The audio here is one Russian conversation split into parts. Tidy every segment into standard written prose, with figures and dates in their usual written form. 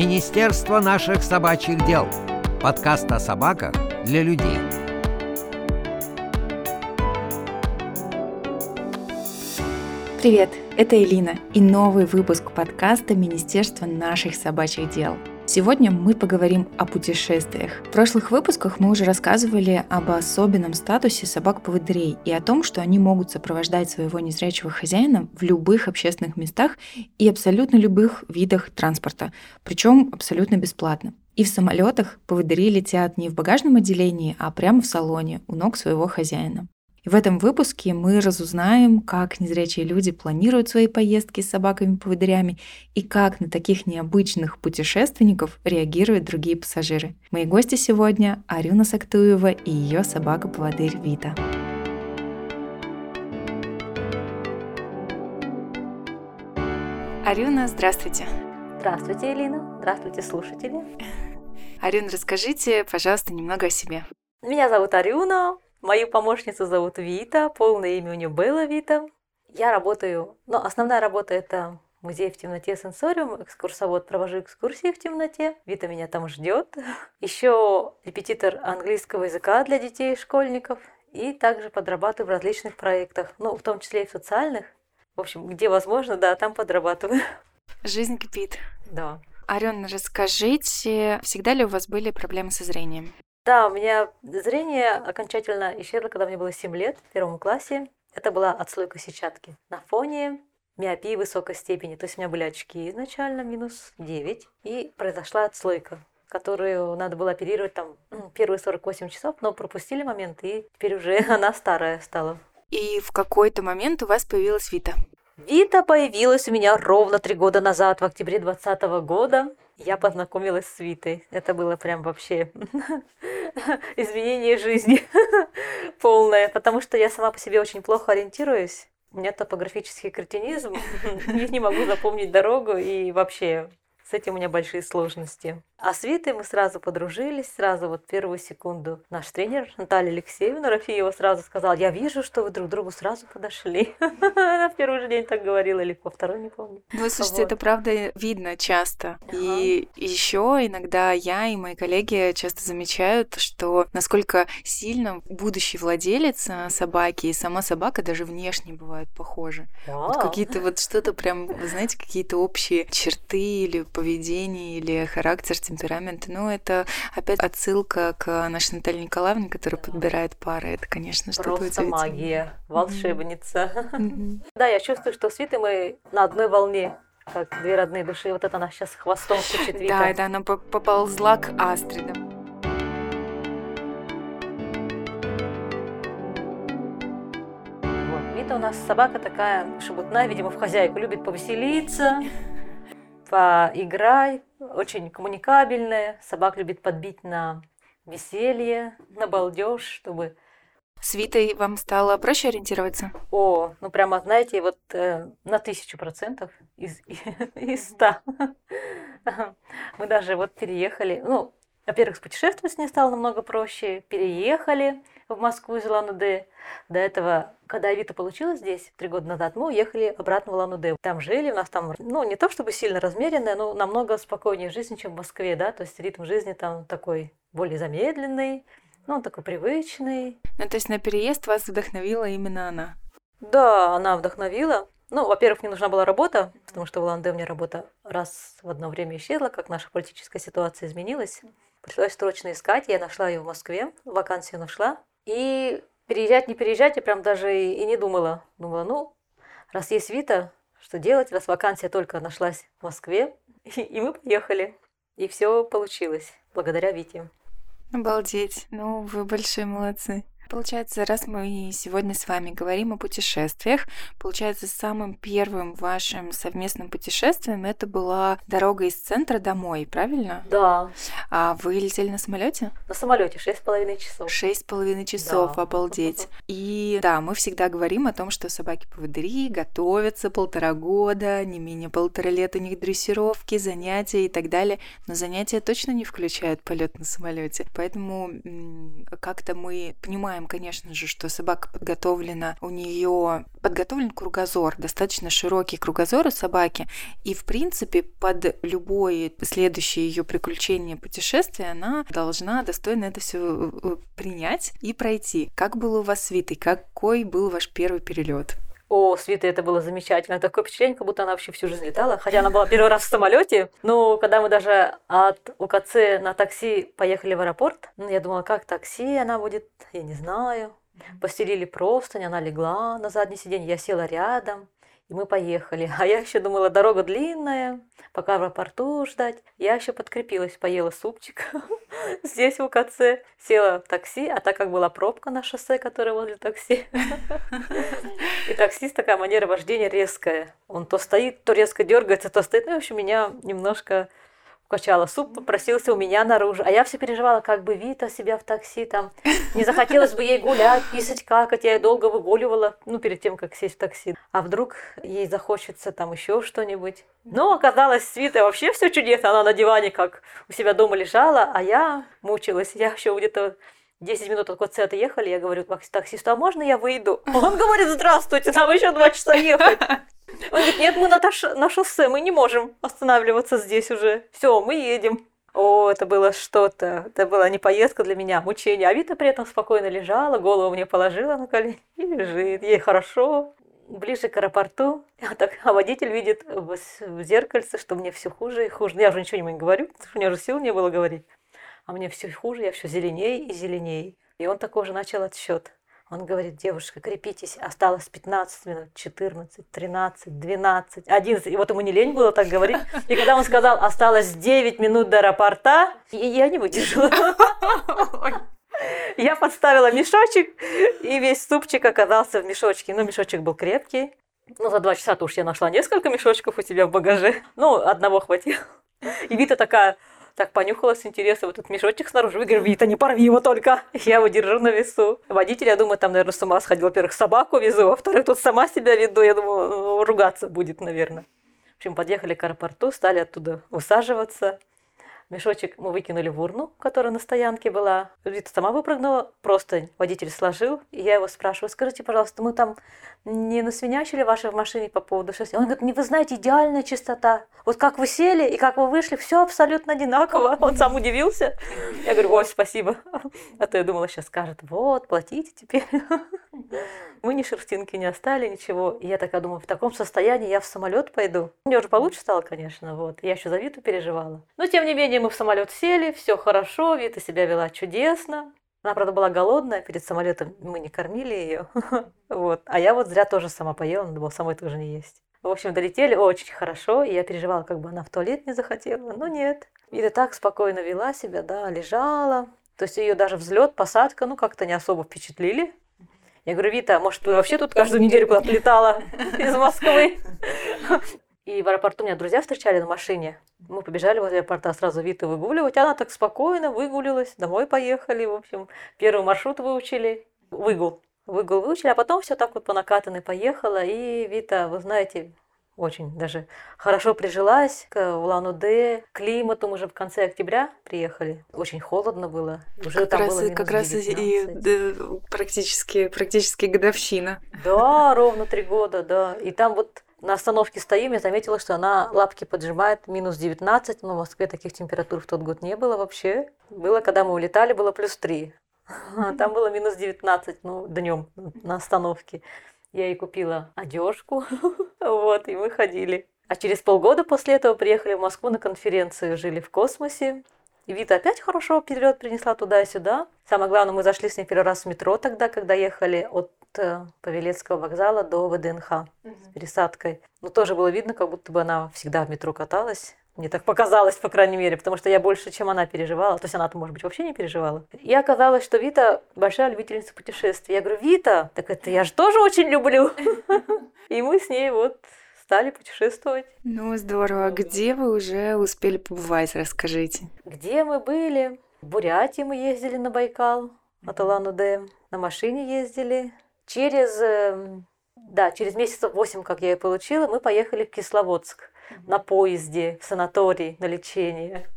Министерство наших собачьих дел. Подкаст о собаках для людей. Привет, это Элина и новый выпуск подкаста Министерства наших собачьих дел. Сегодня мы поговорим о путешествиях. В прошлых выпусках мы уже рассказывали об особенном статусе собак-поводырей и о том, что они могут сопровождать своего незрячего хозяина в любых общественных местах и абсолютно любых видах транспорта, причем абсолютно бесплатно. И в самолетах поводыри летят не в багажном отделении, а прямо в салоне у ног своего хозяина. И в этом выпуске мы разузнаем, как незрячие люди планируют свои поездки с собаками-поводырями и как на таких необычных путешественников реагируют другие пассажиры. Мои гости сегодня – Арюна Соктуева и ее собака-поводырь Вита. Арюна, здравствуйте! Здравствуйте, Элина! Здравствуйте, слушатели! Арюна, расскажите, пожалуйста, немного о себе. Меня зовут Арюна. Мою помощницу зовут Вита, полное имя у нее Белла Вита. Я работаю, основная работа – это музей в темноте, сенсориум, экскурсовод, провожу экскурсии в темноте. Вита меня там ждет. Еще репетитор английского языка для детей и школьников. И также подрабатываю в различных проектах, в том числе и в социальных. В общем, где возможно, да, там подрабатываю. Жизнь кипит. Да. Арюна, расскажите, всегда ли у вас были проблемы со зрением? Да, у меня зрение окончательно исчезло, когда мне было 7 лет, в первом классе. Это была отслойка сетчатки на фоне миопии высокой степени. То есть у меня были очки изначально, минус 9, и произошла отслойка, которую надо было оперировать там первые 48 часов, но пропустили момент, и теперь уже она старая стала. И в какой-то момент у вас появилась Вита? Вита появилась у меня ровно 3 года назад, в октябре 2020 года. Я познакомилась с Витой. Это было прям вообще изменение жизни полное, потому что я сама по себе очень плохо ориентируюсь. У меня топографический кретинизм. Я не могу запомнить дорогу, и вообще с этим у меня большие сложности. А с Витой мы сразу подружились, сразу вот первую секунду. Наш тренер Наталья Алексеевна Рафиева сразу сказала: я вижу, что вы друг к другу сразу подошли. Она в первый же день так говорила, или во второй, не помню. Ну, слушайте, это правда видно часто. И еще иногда я и мои коллеги часто замечают, что насколько сильно будущий владелец собаки и сама собака даже внешне бывают похожи. Вот какие-то вот что-то прям, вы знаете, какие-то общие черты или поведение, или характер, темперамент. Это опять отсылка к нашей Наталье Николаевне, которая подбирает пары. Это, конечно, что-то просто магия, волшебница. Да, я чувствую, что с Витой мы на одной волне, как две родные души. Вот это она сейчас хвостом кучит Вита. Да, это она поползла к астридам. Вита у нас собака такая шебутная, видимо, в хозяйку любит повеселиться, поиграй, очень коммуникабельная. Собак любит подбить на веселье, на балдеж, чтобы... С Витой вам стало проще ориентироваться? О, прямо, знаете, вот на 1000% из 100. Мы даже вот переехали. Во-первых, путешествовать с ней стало намного проще. Переехали в Москву из Улан-Удэ. До этого, когда Вита получилась здесь 3 года назад, мы уехали обратно в Улан-Удэ. Там жили, у нас там, не то чтобы сильно размеренная, но намного спокойнее жизнь, чем в Москве, да, то есть ритм жизни там такой более замедленный, он такой привычный. То есть на переезд вас вдохновила именно она? Да, она вдохновила. Во-первых, мне нужна была работа, потому что в Улан-Удэ у меня работа раз в одно время исчезла, как наша политическая ситуация изменилась. Пришлось срочно искать, я нашла ее в Москве, вакансию нашла. И переезжать, не переезжать, я прям даже и не думала. Думала, раз есть Вита, что делать, раз вакансия только нашлась в Москве. И мы поехали. И все получилось благодаря Вите. Обалдеть. Вы большие молодцы. Получается, раз мы сегодня с вами говорим о путешествиях, получается, самым первым вашим совместным путешествием это была дорога из центра домой, правильно? Да. А вы летели на самолете? На самолете 6,5 часов. 6,5 часов, да. Обалдеть. И да, мы всегда говорим о том, что собаки-поводыри готовятся 1,5 года, не менее 1,5 лет у них дрессировки, занятия и так далее. Но занятия точно не включают полет на самолете. Поэтому как-то мы понимаем, знаем, конечно же, что собака подготовлена, у нее подготовлен кругозор, достаточно широкий кругозор у собаки, и, в принципе, под любое следующее ее приключение, путешествие, она должна достойно это все принять и пройти. Как было у вас с Витой? Какой был ваш первый перелет? О, с Витой это было замечательно. Такое впечатление, как будто она вообще всю жизнь летала. Хотя она была первый раз в самолете. Но когда мы даже от УКЦ на такси поехали в аэропорт, я думала, как такси она будет, я не знаю. Постелили простынь, она легла на заднее сиденье, я села рядом, и мы поехали. А я еще думала, дорога длинная, пока в аэропорту ждать. Я еще подкрепилась, поела супчик здесь в УКЦ, села в такси, а так как была пробка на шоссе, которая возле такси, и таксист, такая манера вождения резкая. Он то стоит, то резко дергается, то стоит. Ну, в общем, меня немножко качала. Суп попросился у меня наружу. А я все переживала, как бы Вита себя в такси там. Не захотелось бы ей гулять, писать, какать. Я ее долго выгуливала, перед тем, как сесть в такси. А вдруг ей захочется там еще что-нибудь. Но оказалось, с Витой вообще все чудесно. Она на диване как у себя дома лежала, а я мучилась. Я еще где-то 10 минут от КЦ отъехали. Я говорю таксисту, а можно я выйду? Он говорит, здравствуйте, нам еще 2 часа ехать. Он говорит, нет, мы на шоссе, мы не можем останавливаться здесь уже. Все, мы едем. О, это было что-то. Это была не поездка для меня, мучение. А Вита при этом спокойно лежала, голову мне положила на колени и лежит. Ей хорошо. Ближе к аэропорту. А водитель видит в зеркальце, что мне все хуже и хуже. Я уже ничего не говорю, потому что у меня уже сил не было говорить. А мне все хуже, я все зеленее и зеленее. И он такой же начал отсчет. Он говорит, девушка, крепитесь, осталось 15 минут, 14, 13, 12, 11. И вот ему не лень было так говорить. И когда он сказал, осталось 9 минут до аэропорта, я не выдержала. Я подставила мешочек, и весь супчик оказался в мешочке. Мешочек был крепкий. За 2 часа-то уж я нашла несколько мешочков у тебя в багаже. Одного хватило. И Вита такая... Так понюхала с интересом вот этот мешочек снаружи. Я говорю, Вита, не порви его только. Я его держу на весу. Водитель, я думаю, там, наверное, с ума сходил. Во-первых, собаку везу, во-вторых, тут сама себя веду. Я думаю, ругаться будет, наверное. В общем, подъехали к аэропорту, стали оттуда высаживаться. Мешочек мы выкинули в урну, которая на стоянке была. Вита сама выпрыгнула, просто водитель сложил. И я его спрашиваю, скажите, пожалуйста, мы там не насвинячили ваши в машине по поводу шоссе? Он говорит, не, вы знаете, идеальная чистота. Вот как вы сели и как вы вышли, все абсолютно одинаково. Он сам удивился. Я говорю, ой, спасибо. А то я думала, сейчас скажет, вот, платите теперь. Мы ни шерстинки не оставили, ничего. И я такая думаю, в таком состоянии я в самолет пойду. Мне уже получше стало, конечно, вот. Я еще за Виту переживала. Но, тем не менее, мы в самолет сели, все хорошо, Вита себя вела чудесно. Она, правда, была голодная, перед самолетом мы не кормили ее. Вот. А я вот зря тоже сама поела, надо было самой тоже не есть. В общем, долетели очень хорошо, и я переживала, как бы она в туалет не захотела, но нет. Вита так спокойно вела себя, да, лежала. То есть ее даже взлет, посадка, как-то не особо впечатлили. Я говорю, Вита, может, ты вообще тут каждую неделю куда-то летала из Москвы? И в аэропорту меня друзья встречали на машине. Мы побежали возле аэропорта сразу Виту выгуливать. Она так спокойно выгулилась, домой поехали. В общем, первый маршрут выучили. Выгул выучили, а потом все так вот по накатанной поехала. И Вита, вы знаете, очень даже хорошо прижилась к Улан-Удэ, к климату. Мы же в конце октября приехали. Очень холодно было. Уже как там раз, было минус 19. Как раз и практически годовщина. Да, ровно 3 года, да. И там вот... На остановке стоим, я заметила, что она лапки поджимает, минус 19, но в Москве таких температур в тот год не было вообще. Было, когда мы улетали, было плюс 3, там было минус 19, днем на остановке. Я ей купила одежку, вот, и мы ходили. А через полгода после этого приехали в Москву на конференцию, жили в космосе. И Вита опять хорошо перелет принесла туда и сюда. Самое главное, мы зашли с ней первый раз в метро тогда, когда ехали от Павелецкого вокзала до ВДНХ с пересадкой. Но тоже было видно, как будто бы она всегда в метро каталась. Мне так показалось, по крайней мере, потому что я больше, чем она переживала. То есть она-то, может быть, вообще не переживала. И оказалось, что Вита большая любительница путешествий. Я говорю, Вита, так это я же тоже очень люблю. И мы с ней вот... стали путешествовать. Здорово. Где вы уже успели побывать, расскажите. Где мы были? В Бурятии мы ездили на Байкал от Улан-Удэ. На машине ездили. Через месяцев 8, как я и получила, мы поехали в Кисловодск. На поезде, в санаторий, на лечение.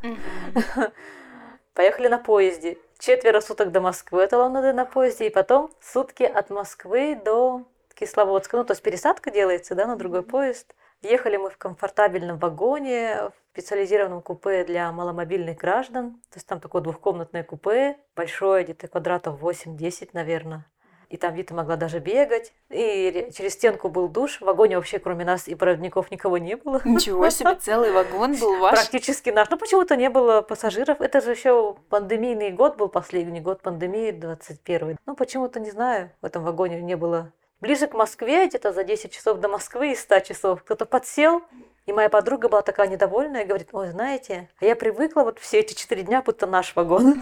Поехали на поезде. Четверо суток до Москвы от Улан-Удэ на поезде, и потом сутки от Москвы до Кисловодска. Ну, то есть пересадка делается, да, на другой поезд. Ехали мы в комфортабельном вагоне, в специализированном купе для маломобильных граждан. То есть там такое двухкомнатное купе, большое, где-то квадратов 8-10, наверное. И там Вита могла даже бегать. И через стенку был душ. В вагоне вообще кроме нас и проводников никого не было. Ничего себе, целый вагон был ваш? Практически наш. Но почему-то не было пассажиров. Это же еще пандемийный год был, последний год пандемии, 21-й. Ну, почему-то, не знаю, в этом вагоне не было. Ближе к Москве, где-то за 10 часов до Москвы и 100 часов, кто-то подсел. И моя подруга была такая недовольная, говорит, ой, знаете, а я привыкла вот все эти 4 дня, будто наш вагон.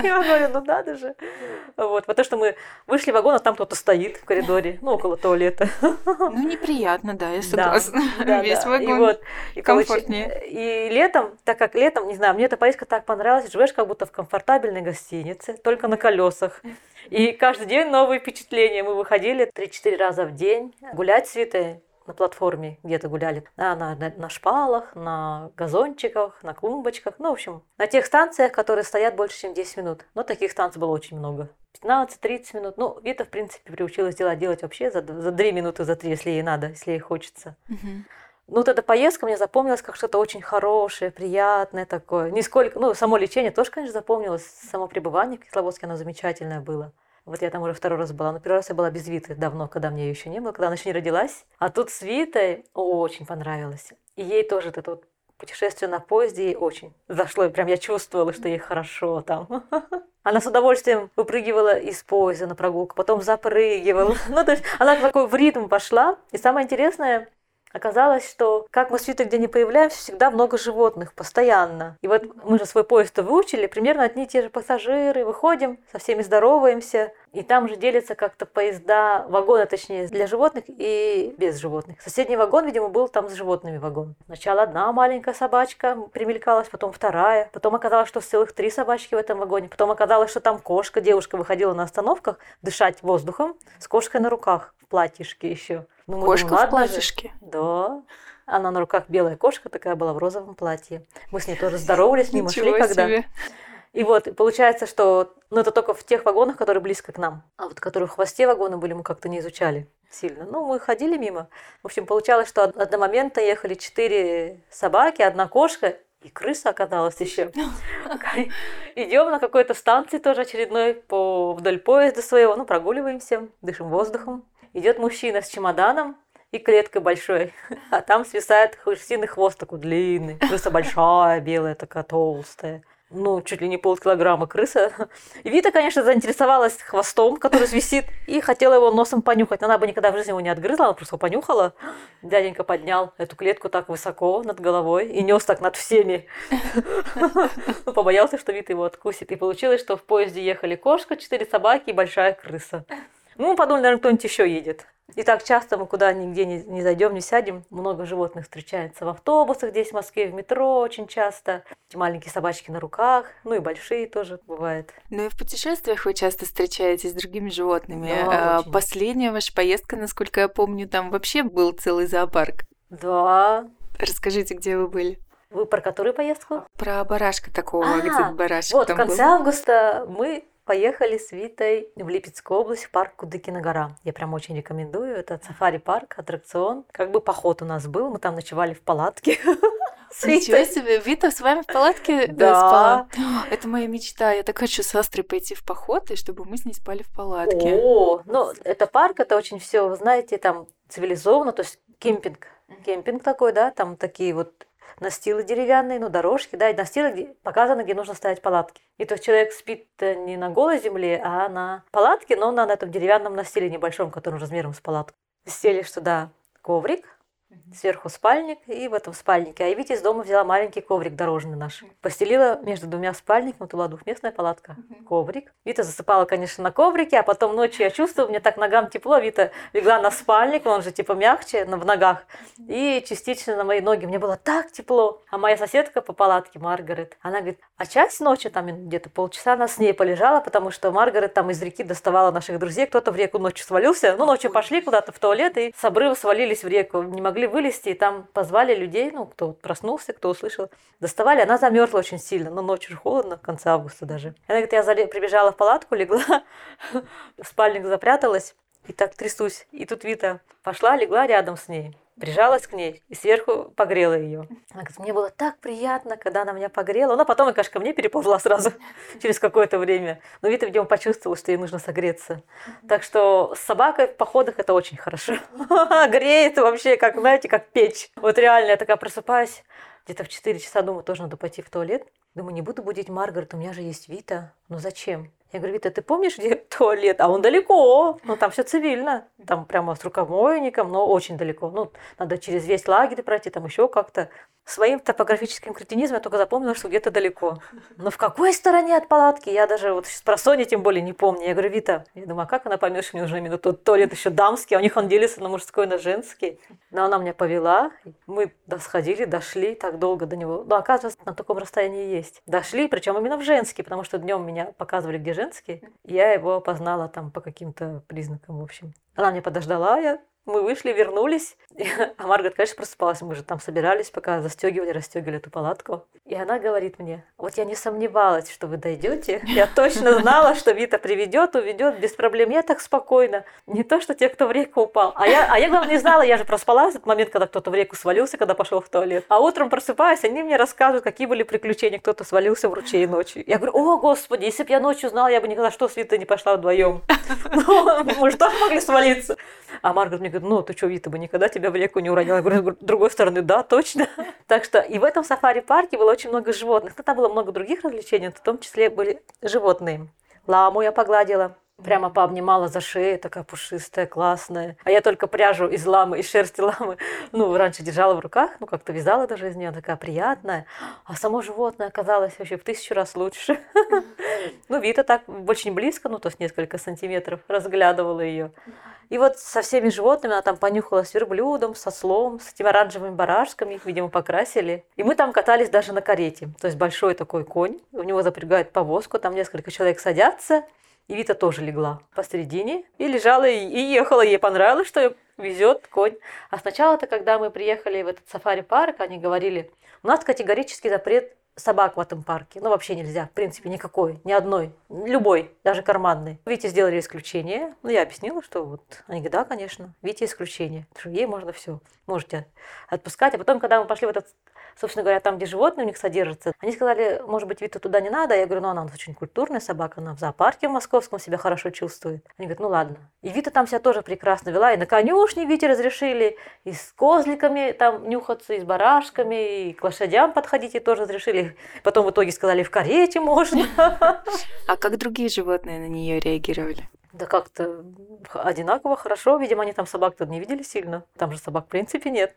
Я говорю, ну надо же. Вот, потому что мы вышли в вагон, а там кто-то стоит в коридоре, ну, около туалета. Ну, неприятно, да, я согласна. Весь вагон комфортнее. И летом, так как летом, не знаю, мне эта поездка так понравилась, живешь как будто в комфортабельной гостинице, только на колесах. И каждый день новые впечатления. Мы выходили 3-4 раза в день гулять с Витой. На платформе где-то гуляли, на шпалах, на газончиках, на клумбочках, ну, в общем, на тех станциях, которые стоят больше, чем 10 минут. Но таких станций было очень много. 15-30 минут. Ну, Вита, в принципе, приучилась дела делать вообще за 2 минуты, за 3, если ей надо, если ей хочется. Угу. Ну, вот эта поездка мне запомнилась как что-то очень хорошее, приятное такое. Нисколько, ну, само лечение тоже, конечно, запомнилось. Само пребывание в Кисловодске, оно замечательное было. Вот я там уже 2-й раз была. Но 1-й раз я была без Виты давно, когда мне ее еще не было, когда она еще не родилась. А тут с Витой очень понравилось. И ей тоже вот это вот путешествие на поезде ей очень зашло. И прям я чувствовала, что ей хорошо там. Она с удовольствием выпрыгивала из поезда на прогулку, потом запрыгивала. Ну, то есть она такой в ритм пошла. И самое интересное... Оказалось, что как мы с Витой где не появляемся, всегда много животных, постоянно. И вот мы же свой поезд-то выучили, примерно одни и те же пассажиры, выходим, со всеми здороваемся. И там же делятся как-то поезда, вагоны, точнее, для животных и без животных. Соседний вагон, видимо, был там с животными вагон. Сначала одна маленькая собачка примелькалась, потом вторая. Потом оказалось, что целых 3 собачки в этом вагоне. Потом оказалось, что там кошка. Девушка выходила на остановках дышать воздухом с кошкой на руках в платьишке еще. Ну, кошка думаем, в платьишке? Же. Да. Она на руках белая кошка такая была в розовом платье. Мы с ней тоже здоровались, мимо шли когда. И вот, получается, что... Ну, это только в тех вагонах, которые близко к нам. А вот которые в хвосте вагоны были, мы как-то не изучали сильно. Ну, мы ходили мимо. В общем, получалось, что одномоментно ехали 4 собаки, одна кошка и крыса оказалась еще. Идем на какой-то станции тоже очередной вдоль поезда своего. Ну, прогуливаемся, дышим воздухом. Идет мужчина с чемоданом и клеткой большой, а там свисает крысиный хвост такой длинный. Крыса большая, белая, такая толстая. Ну, чуть ли не полкилограмма крыса. И Вита, конечно, заинтересовалась хвостом, который висит, и хотела его носом понюхать. Она бы никогда в жизни его не отгрызла, она просто его понюхала. Дяденька поднял эту клетку так высоко над головой и нес так над всеми. Побоялся, что Вита его откусит. И получилось, что в поезде ехали кошка, 4 собаки и большая крыса. Ну, подумали, наверное, кто-нибудь еще едет. И так часто мы куда-нигде не зайдем, не сядем. Много животных встречается в автобусах здесь, в Москве, в метро очень часто. Маленькие собачки на руках, ну и большие тоже бывают. Ну и в путешествиях вы часто встречаетесь с другими животными. Да, последняя ваша поездка, насколько я помню, там вообще был целый зоопарк. Да. Расскажите, где вы были? Вы про которую поездку? Про барашка такого, где барашек вот, там был. Вот, в конце августа мы... Поехали с Витой в Липецкую область, в парк Кудыкиногора. Я прям очень рекомендую. Это сафари-парк, аттракцион. Как бы поход у нас был, мы там ночевали в палатке. Ничего себе, Вита с вами в палатке спала? Да. Это моя мечта. Я так хочу с Астрой пойти в поход, и чтобы мы с ней спали в палатке. О, ну это парк, это очень все, вы знаете, там цивилизованно, то есть кемпинг. Кемпинг такой, да, там такие вот... Настилы деревянные, ну, дорожки, да, и настилы где показаны, где нужно ставить палатки. И то есть человек спит не на голой земле, а на палатке, но на этом деревянном настиле небольшом, который размером с палатку. Стелишь туда коврик, сверху спальник, и в этом спальнике. А Витя из дома взяла маленький коврик дорожный наш. Постелила между 2 спальниками, это была двухместная палатка, коврик. Вита засыпала, конечно, на коврике, а потом ночью я чувствовала, мне так ногам тепло. Вита легла на спальник, он же типа мягче в ногах. И частично на мои ноги мне было так тепло. А моя соседка по палатке, Маргарет, она говорит, а часть ночи, там где-то полчаса, она с ней полежала, потому что Маргарет там из реки доставала наших друзей. Кто-то в реку ночью свалился. Ну, ночью пошли куда-то в туалет и с обрыва свалились в реку. Не могли могли вылезти, и там позвали людей, ну, кто проснулся, кто услышал. Доставали, она замерзла очень сильно, но ночью же холодно, в конце августа даже. Она говорит, я прибежала в палатку, легла, в спальник запряталась, и так трясусь. И тут Вита пошла, легла рядом с ней, прижалась к ней и сверху погрела ее. Она говорит, мне было так приятно, когда она меня погрела. Она потом, конечно, ко мне переползла сразу через какое-то время. Но Вита, видимо, почувствовала, что ей нужно согреться. Так что с собакой в походах это очень хорошо. Греет вообще, как, знаете, как печь. Вот реально, я такая просыпаюсь, где-то в 4 часа, думаю, тоже надо пойти в туалет. Думаю, не буду будить Маргарет, у меня же есть Вита. Ну зачем? Я говорю, Вита, ты помнишь, где туалет? А он далеко, ну там все цивильно. Там прямо с рукомойником, но очень далеко. Ну, надо через весь лагерь пройти, там еще как-то. Своим топографическим кретинизмом я только запомнила, что где-то далеко. Но в какой стороне от палатки? Я даже вот про Соню тем более не помню. Я говорю, Вита, я думаю, а как она поймет, что мне нужно именно тот туалет еще дамский, а у них он делится на мужской, на женский. Но она меня повела, мы сходили, дошли так долго до него. Но оказывается, на таком расстоянии есть. Дошли, причем именно в женский, потому что днем меня показывали, где женский. Я его опознала там по каким-то признакам, в общем. Она меня подождала, мы вышли, вернулись, а Маргарет, конечно, просыпалась, мы же там собирались, пока застегивали, расстегивали эту палатку. И она говорит мне, вот я не сомневалась, что вы дойдете, я точно знала, что Вита приведет, уведет без проблем, я так спокойно, не то, что те, кто в реку упал. А я главное, не знала, я же проспала в этот момент, когда кто-то в реку свалился, когда пошел в туалет. А утром просыпаюсь, они мне рассказывают, какие были приключения, кто-то свалился в ручей ночью. Я говорю, о, Господи, если бы я ночью знала, я бы никогда что с Витой не пошла вдвоем. Мы же тоже могли свалиться. А Маргарет мне говорит, ну, ты что, Вита, бы никогда тебя в реку не уронила? Я говорю, с другой стороны, да, точно. Так что и в этом сафари-парке было очень много животных. Но там было много других развлечений, в том числе были животные. Ламу я погладила, прямо пообнимала за шею, такая пушистая, классная. А я только пряжу из ламы, из шерсти ламы, ну, раньше держала в руках, ну, как-то вязала даже из нее, такая приятная. А само животное оказалось вообще в 1000 раз лучше. Ну, Вита так очень близко, ну, то есть несколько сантиметров, разглядывала ее. И вот со всеми животными она там понюхала с верблюдом, с ослом, с этими оранжевыми барашками, их, видимо, покрасили. И мы там катались даже на карете, то есть большой такой конь, у него запрягают повозку, там несколько человек садятся, и Вита тоже легла посередине и лежала, и ехала. Ей понравилось, что везет конь. А сначала-то, когда мы приехали в этот сафари-парк, они говорили, у нас категорический запрет собак в этом парке. Ну, вообще нельзя, в принципе, никакой, ни одной, любой, даже карманной. Вите сделали исключение. Ну, я объяснила, что вот. Они говорят, да, конечно, Вите исключение. Ей можно все, можете отпускать. А потом, когда мы пошли в этот, собственно говоря, там, где животные у них содержатся. Они сказали, может быть, Вита туда не надо. Я говорю, ну, она у нас очень культурная собака, она в зоопарке в московском себя хорошо чувствует. Они говорят, ну, ладно. И Вита там себя тоже прекрасно вела. И на конюшне Вите разрешили, и с козликами там нюхаться, и с барашками, и к лошадям подходить ей тоже разрешили. Потом в итоге сказали, в карете можно. А как другие животные на нее реагировали? Да как-то одинаково, хорошо. Видимо, они там собак-то не видели сильно. Там же собак в принципе нет.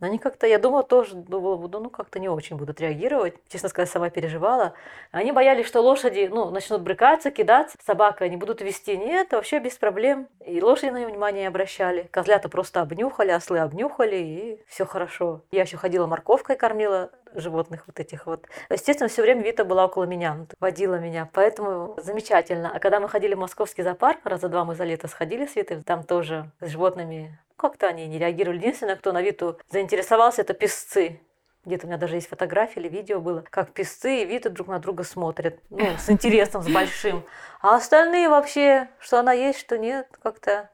Но они как-то, я думала, тоже буду, ну, как-то не очень будут реагировать. Честно сказать, сама переживала. Они боялись, что лошади, ну, начнут брыкаться, кидаться. Собака, они будут вести. Нет, вообще без проблем. И лошади на неё внимание не обращали. Козлята просто обнюхали, ослы обнюхали, и все хорошо. Я еще ходила морковкой, кормила животных вот этих вот. Естественно, все время Вита была около меня, водила меня, поэтому замечательно. А когда мы ходили в московский зоопарк, раза два мы за лето сходили с Витой, там тоже с животными как-то они не реагировали. Единственное, кто на Виту заинтересовался, это песцы. Где-то у меня даже есть фотографии или видео было, как песцы и Вита друг на друга смотрят. Ну, с интересом, с большим. А остальные вообще, что она есть, что нет, как-то...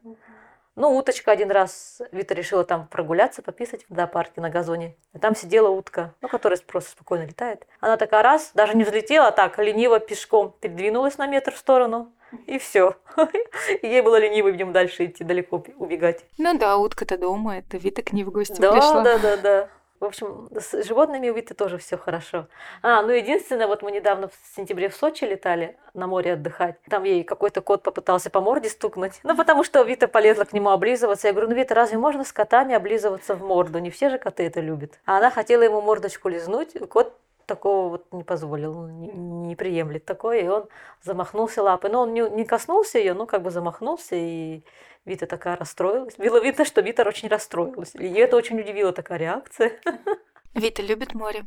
Ну, уточка один раз, Вита решила там прогуляться, пописать в зоопарке на газоне. И там сидела утка, ну, которая просто спокойно летает. Она такая раз, даже не взлетела, а так лениво пешком передвинулась на метр в сторону. И все. Ей было лениво, видимо, дальше идти, далеко убегать. Ну да, утка-то дома, это Вита к ней в гости пришла. Да. В общем, с животными у Виты тоже все хорошо. А, ну единственное, вот мы недавно в сентябре в Сочи летали на море отдыхать. Там ей какой-то кот попытался по морде стукнуть. Ну, потому что Вита полезла к нему облизываться. Я говорю, ну, Вита, разве можно с котами облизываться в морду? Не все же коты это любят. А она хотела ему мордочку лизнуть. Кот такого вот не позволил, не приемлет такое. И он замахнулся лапой. Но он не коснулся ее, но как бы замахнулся, и Вита такая расстроилась. Было видно, что Вита очень расстроилась. Ее это очень удивила такая реакция. Вита любит море?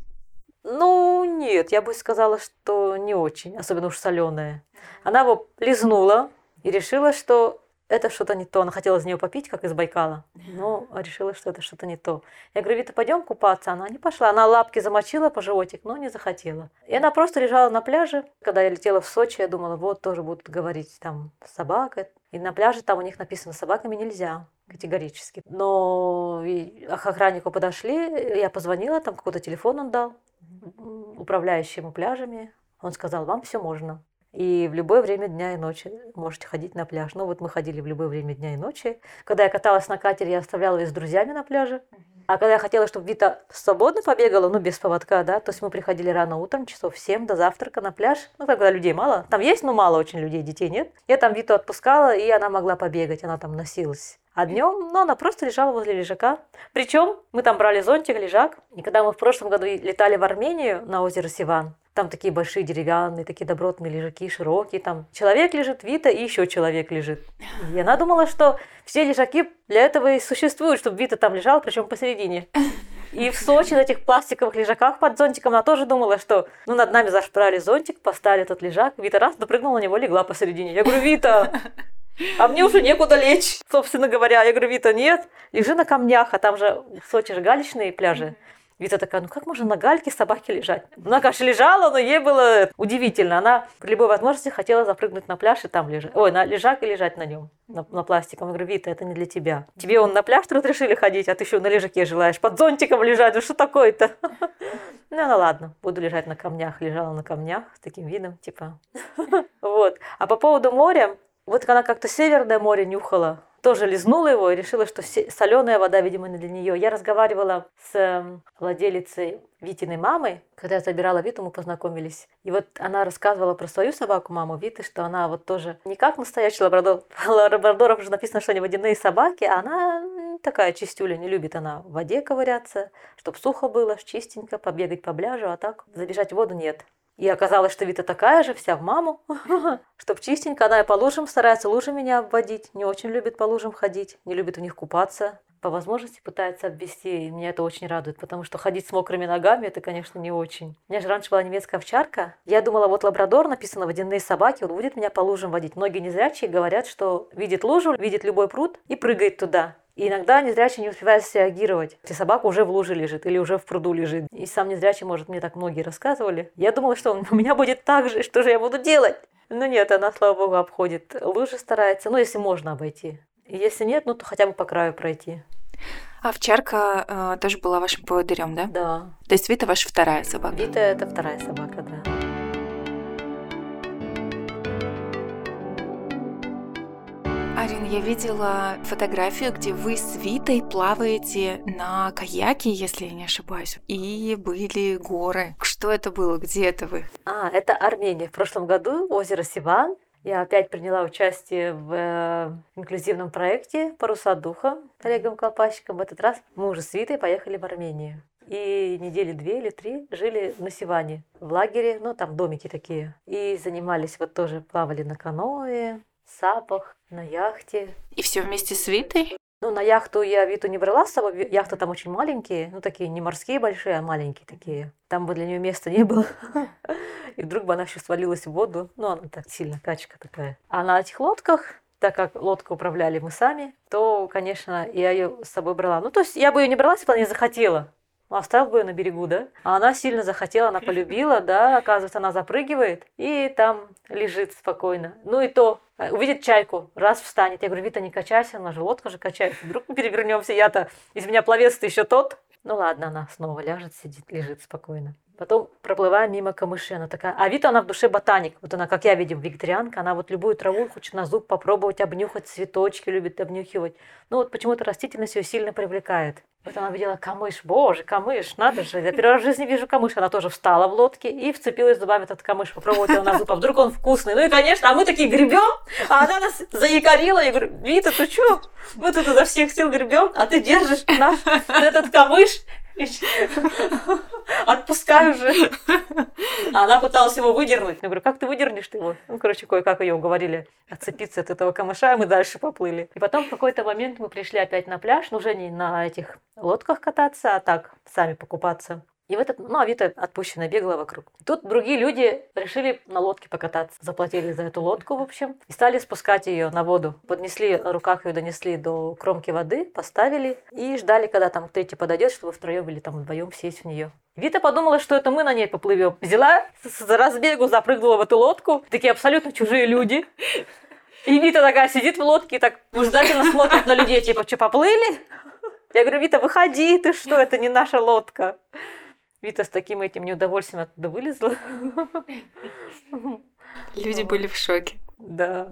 Ну, нет, я бы сказала, что не очень, особенно уж соленое. Она его лизнула и решила, что это что-то не то. Она хотела из нее попить, как из Байкала, но решила, что это что-то не то. Я говорю: Вита, пойдем купаться. Она не пошла. Она лапки замочила по животик, но не захотела. И она просто лежала на пляже. Когда я летела в Сочи, я думала, вот тоже будут говорить там собака. И на пляже там у них написано: собаками нельзя категорически. Но к охраннику подошли, я позвонила, там какой-то телефон он дал, управляющему пляжами. Он сказал: вам все можно. И в любое время дня и ночи можете ходить на пляж. Ну вот мы ходили в любое время дня и ночи. Когда я каталась на катере, я оставляла ее с друзьями на пляже. А когда я хотела, чтобы Вита свободно побегала, ну без поводка, да, то есть мы приходили рано утром, часов в 7 до завтрака на пляж. Ну когда людей мало, там есть, но мало очень людей, детей нет. Я там Виту отпускала, и она могла побегать, она там носилась. А днем, ну, она просто лежала возле лежака. Причем мы там брали зонтик, лежак. И когда мы в прошлом году летали в Армению на озеро Севан, там такие большие деревянные, такие добротные лежаки, широкие. Там человек лежит, Вита, и еще человек лежит. И она думала, что все лежаки для этого и существуют, чтобы Вита там лежала, причем посередине. И в Сочи на этих пластиковых лежаках под зонтиком она тоже думала, что ну над нами зашпрали зонтик, поставили этот лежак. Вита раз допрыгнула на него, легла посередине. Я говорю: Вита, а мне уже некуда лечь, собственно говоря. Я говорю: Вита, нет, лежи на камнях, а там же в Сочи же галечные пляжи. Вита такая: ну как можно на гальке собаке лежать? Она, конечно, лежала, но ей было удивительно. Она при любой возможности хотела запрыгнуть на пляж и там лежать. Ой, на лежак и лежать на нем, на пластиковом. Я говорю: Вита, это не для тебя. Тебе он на пляж разрешили ходить, а ты еще на лежаке желаешь под зонтиком лежать. Ну что такое-то? Ну ладно, буду лежать на камнях. Лежала на камнях с таким видом, типа. Вот. А по поводу моря, вот она как-то Северное море нюхала. Тоже лизнула его и решила, что соленая вода, видимо, не для нее. Я разговаривала с владелицей Витиной мамы, когда я забирала Виту, мы познакомились. И вот она рассказывала про свою собаку, маму Виты, что она вот тоже не как настоящий лабрадор. Лабрадоров уже написано, что они водяные собаки, а она такая чистюля, не любит она в воде ковыряться, чтобы сухо было, чистенько, побегать по пляжу, а так забежать в воду нет. И оказалось, что Вита такая же, вся в маму, чтоб чистенько. Она и по лужам старается, лужи меня обводить, не очень любит по лужам ходить, не любит в них купаться, по возможности пытается обвести, и меня это очень радует, потому что ходить с мокрыми ногами, это, конечно, не очень. У меня же раньше была немецкая овчарка, я думала, вот лабрадор, написано водяные собаки, он будет меня по лужам водить. Многие незрячие говорят, что видит лужу, видит любой пруд и прыгает туда. И иногда незрячий не успевает среагировать. И собака уже в луже лежит или уже в пруду лежит. И сам незрячий, может, мне так многие рассказывали. Я думала, что у меня будет так же, что же я буду делать? Но нет, она, слава богу, обходит лужи, старается. Ну, если можно обойти. Если нет, ну, то хотя бы по краю пройти. Овчарка тоже была вашим поводырем, да? Да. То есть Вита ваша вторая собака? Вита – это вторая собака, да. Арина, я видела фотографию, где вы с Витой плаваете на каяке, если я не ошибаюсь, и были горы. Что это было? Где это вы? Это Армения. В прошлом году озеро Севан. Я опять приняла участие в инклюзивном проекте «Паруса духа» с Олегом Калпачиком. В этот раз мы уже с Витой поехали в Армению. И недели 2 или 3 жили на Севане, в лагере, ну там домики такие. И занимались, вот тоже плавали на каноэ, сапах, на яхте. И все вместе с Витой? Ну, на яхту я Виту не брала с собой. Яхты там очень маленькие. Ну, такие не морские большие, а маленькие такие. Там бы для нее места не было. И вдруг бы она еще свалилась в воду. Ну, она так сильно, качка такая. А на этих лодках, так как лодку управляли мы сами, то, конечно, я ее с собой брала. Ну, то есть я бы ее не брала, если бы она не захотела. Оставил бы ее на берегу, да? А она сильно захотела, она полюбила, да? Оказывается, она запрыгивает и там лежит спокойно. Ну и то, увидит чайку, раз встанет. Я говорю: Вита, не качайся, она же лодка же качает. Вдруг мы перевернемся, я-то, из меня пловец-то еще тот. Ну ладно, она снова ляжет, сидит, лежит спокойно. Потом проплываем мимо камыши, она такая... А Вита, она в душе ботаник. Вот она, как я видим, вегетарианка, она вот любую траву хочет на зуб попробовать, обнюхать, цветочки любит обнюхивать. Ну вот почему-то растительность ее сильно привлекает. Вот она видела камыш, боже, камыш, надо же, я первый раз в жизни вижу камыш. Она тоже встала в лодке и вцепилась зубами этот камыш, попробовать его на зуб, а вдруг он вкусный. Ну и, конечно, а мы такие гребем, а она нас заякорила. Я говорю: Вита, ты что? Мы тут изо всех сил гребем, а ты держишь наш этот камыш. Отпускай уже. Она пыталась его выдернуть. Я говорю: как ты выдернешь его? Ну, короче, кое-как ее уговорили отцепиться от этого камыша, и мы дальше поплыли. И потом в какой-то момент мы пришли опять на пляж, но уже не на этих лодках кататься, а так сами покупаться. И в этот, а Вита отпущенная бегала вокруг. Тут другие люди решили на лодке покататься. Заплатили за эту лодку, в общем, и стали спускать ее на воду. Поднесли на руках ее, донесли до кромки воды, поставили и ждали, когда там третий подойдет, чтобы втроем или там вдвоем сесть в нее. Вита подумала, что это мы на ней поплывем. Взяла, с разбегу запрыгнула в эту лодку. Такие абсолютно чужие люди. И Вита такая сидит в лодке и так выжидательно смотрит на людей, типа, что, поплыли? Я говорю, Вита, выходи, ты что, это не наша лодка. Вита с таким этим неудовольствием оттуда вылезла. Люди были в шоке. Да.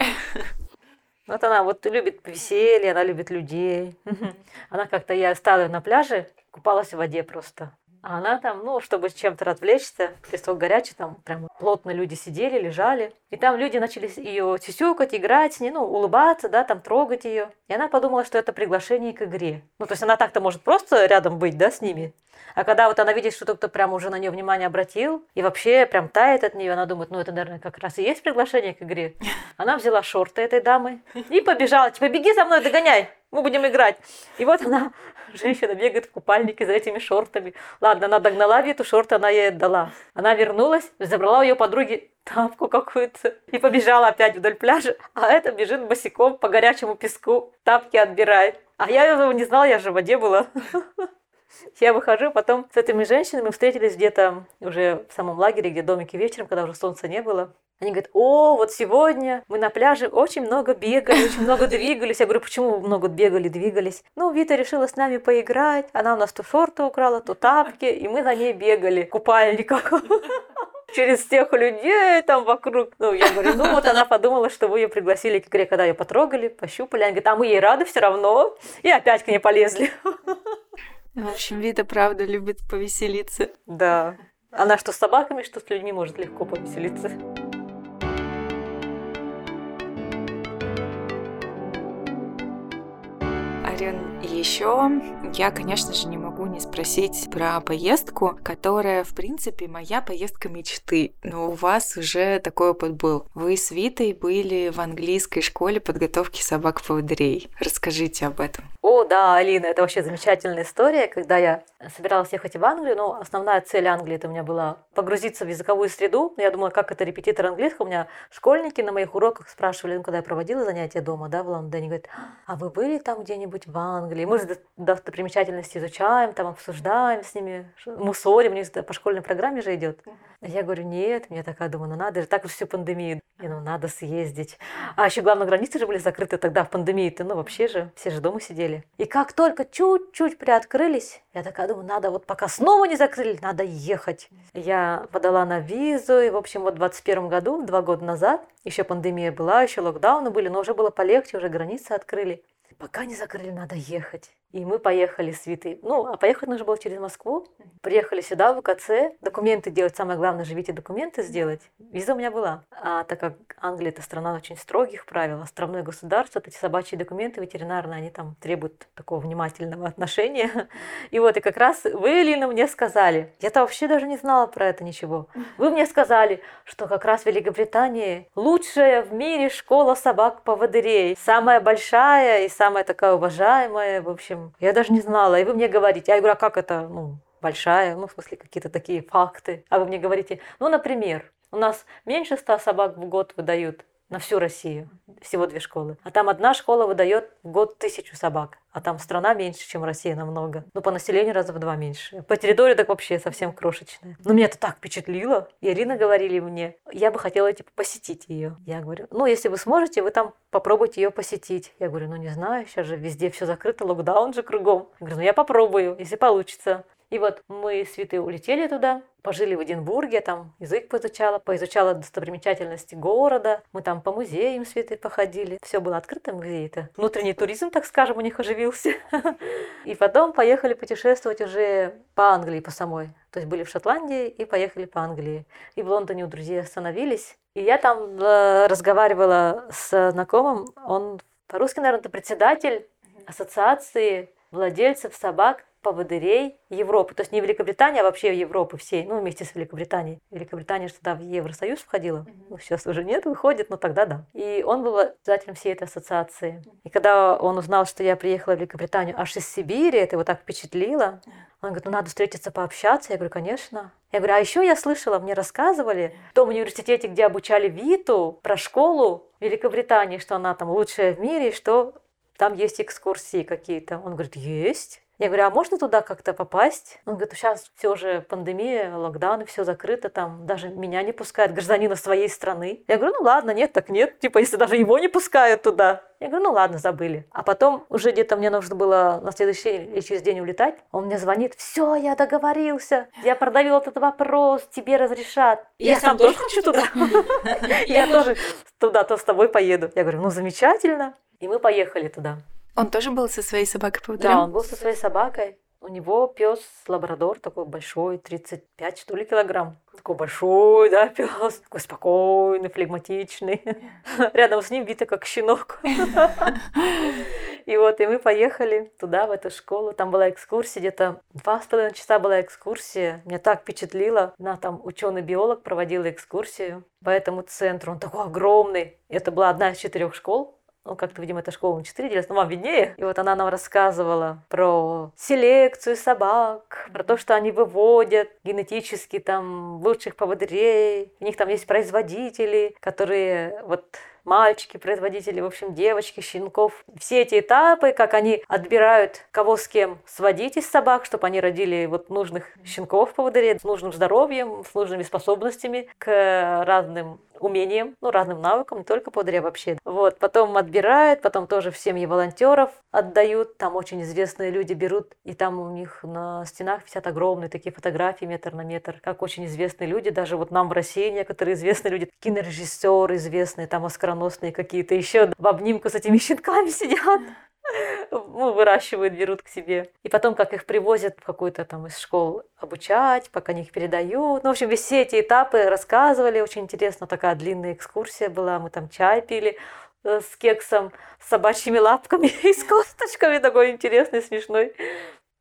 Вот она вот любит веселье, она любит людей. Она как-то, я стала на пляже, купалась в воде просто. А она там, чтобы чем-то отвлечься, песок горячий, там прям плотно люди сидели, лежали. И там люди начали ее сюсюкать, играть с ней, улыбаться, да, там трогать ее. И она подумала, что это приглашение к игре. То есть она так-то может просто рядом быть, да, с ними. А когда вот она видит, что кто-то прям уже на нее внимание обратил, и вообще прям тает от нее, она думает, это, наверное, как раз и есть приглашение к игре. Она взяла шорты этой дамы и побежала, типа, беги за мной, догоняй. Мы будем играть. И вот она, женщина, бегает в купальнике за этими шортами. Ладно, она догнала Виту, шорты она ей отдала. Она вернулась, забрала у ее подруги тапку какую-то и побежала опять вдоль пляжа. А эта бежит босиком по горячему песку, тапки отбирает. А я его не знала, я же в воде была. Я выхожу, потом с этими женщинами встретились где-то уже в самом лагере, где домики вечером, когда уже солнца не было. Они говорят, вот сегодня мы на пляже очень много бегали, очень много двигались. Я говорю, почему вы много бегали, двигались? Вита решила с нами поиграть. Она у нас то шорты украла, то тапки, и мы за ней бегали в купальниках. Через тех людей там вокруг. Я говорю, вот она подумала, что вы ее пригласили к игре, когда ее потрогали, пощупали. Они говорят, а мы ей рады все равно. И опять к ней полезли. В общем, Вита, правда, любит повеселиться. Да. Она что с собаками, что с людьми может легко повеселиться. И еще я, конечно же, не могу не спросить про поездку, которая, в принципе, моя поездка мечты. Но у вас уже такой опыт был. Вы с Витой были в английской школе подготовки собак-поводырей. Расскажите об этом. О, да, Алина, это вообще замечательная история. Когда я собиралась ехать в Англию, основная цель Англии это у меня была погрузиться в языковую среду. Я думала, как это репетитор английского. У меня школьники на моих уроках спрашивали, когда я проводила занятия дома, да, в Лондоне, говорят, а вы были там где-нибудь в Англии, мы же достопримечательности изучаем, там обсуждаем с ними, мусорим, у них по школьной программе же идет. Я говорю, нет, я такая думаю, надо же, так же всю пандемию, надо съездить. А еще, главное, границы же были закрыты тогда в пандемии, вообще же, все же дома сидели. И как только чуть-чуть приоткрылись, я такая думаю, надо пока снова не закрыли, надо ехать. Я подала на визу, и, в общем, в 2021 году, 2 года назад, еще пандемия была, еще локдауны были, но уже было полегче, уже границы открыли. Пока не закрыли, надо ехать. И мы поехали с Витой. А поехать нужно было через Москву. Приехали сюда, в ВКЦ. Документы делать. Самое главное же Вите документы сделать. Виза у меня была. А так как Англия – это страна очень строгих правил, островное государство, эти собачьи документы ветеринарные, они там требуют такого внимательного отношения. И как раз вы, Элина, мне сказали. Я-то вообще даже не знала про это ничего. Вы мне сказали, что как раз в Великобритании лучшая в мире школа собак-поводырей. Самая большая и самая такая уважаемая, в общем, я даже не знала, и вы мне говорите, я говорю, а как это, большая, в смысле, какие-то такие факты, а вы мне говорите, например, у нас меньше 100 собак в год выдают на всю Россию, всего 2 школы, а там одна школа выдает в год 1000 собак, а там страна меньше, чем Россия намного, по населению раза в 2 меньше, по территории так вообще совсем крошечная, меня это так впечатлило, и Ирина говорили мне, я бы хотела посетить ее, я говорю, если вы сможете, вы там попробовать ее посетить. Я говорю, не знаю, сейчас же везде все закрыто, локдаун же кругом. Я говорю, я попробую, если получится. И мы с Витой улетели туда, пожили в Эдинбурге, там язык поизучала достопримечательности города, мы там по музеям с Витой походили, все было открыто, музеи-то. Внутренний туризм, так скажем, у них оживился. И потом поехали путешествовать уже по Англии, по самой. То есть были в Шотландии и поехали по Англии. И в Лондоне у друзей остановились. И я там разговаривала с знакомым, он по-русски, наверное, председатель ассоциации владельцев собак поводырей Европы. То есть не Великобритания, а вообще Европы всей, ну вместе с Великобританией. Великобритания же тогда в Евросоюз входила, ну, сейчас уже нет, выходит, но тогда да. И он был председателем всей этой ассоциации. И когда он узнал, что я приехала в Великобританию аж из Сибири, это его так впечатлило, он говорит, ну надо встретиться, пообщаться. Я говорю, конечно. Я говорю, а еще я слышала, мне рассказывали в том университете, где обучали Виту, про школу Великобритании, что она там лучшая в мире, что там есть экскурсии какие-то. Он говорит, есть. Я говорю, а можно туда как-то попасть? Он говорит, сейчас все же пандемия, локдаун, все закрыто, там даже меня не пускают, гражданина своей страны. Я говорю, ну ладно, нет, так нет, типа если даже его не пускают туда. Я говорю, ну ладно, забыли. А потом уже где-то мне нужно было на следующий или через день улетать. Он мне звонит, все, я договорился, я продавил этот вопрос, тебе разрешат. Я сам тоже хочу туда. Я тоже туда, то с тобой поеду. Я говорю, ну замечательно. И мы поехали туда. Он тоже был со своей собакой по утрам? Да, он был со своей собакой. У него пес лабрадор такой большой, 35 что ли килограмм. Такой большой, да, пес, такой спокойный, флегматичный. Рядом с ним Вита как щенок. И вот, и мы поехали туда, в эту школу. Там была экскурсия, где-то 2,5 часа была экскурсия. Меня так впечатлило. Она там, ученый-биолог, проводила экскурсию по этому центру. Он такой огромный. Это была одна из 4 школ. Ну, как-то, видимо, эта школа на 4 делится, но вам виднее. И вот она нам рассказывала про селекцию собак, про то, что они выводят генетически там лучших поводырей. У них там есть производители, которые вот... Мальчики, производители, в общем, девочки, щенков. Все эти этапы, как они отбирают, кого с кем сводить из собак, чтобы они родили вот нужных щенков поводырей, с нужным здоровьем, с нужными способностями к разным умениям, ну, разным навыкам, не только поводыря вообще. Вот, потом отбирают, потом тоже в семьи волонтеров отдают. Там очень известные люди берут, и там у них на стенах висят огромные такие фотографии метр на метр, как очень известные люди, даже вот нам в России некоторые известные люди, кинорежиссеры известные, там Оскар носные какие-то еще в обнимку с этими щенками сидят, ну, выращивают, берут к себе. И потом, как их привозят в какую-то там из школ обучать, пока они их передают. Ну, в общем, все эти этапы рассказывали. Очень интересно, такая длинная экскурсия была. Мы там чай пили с кексом, с собачьими лапками и с косточками. Такой интересный, смешной.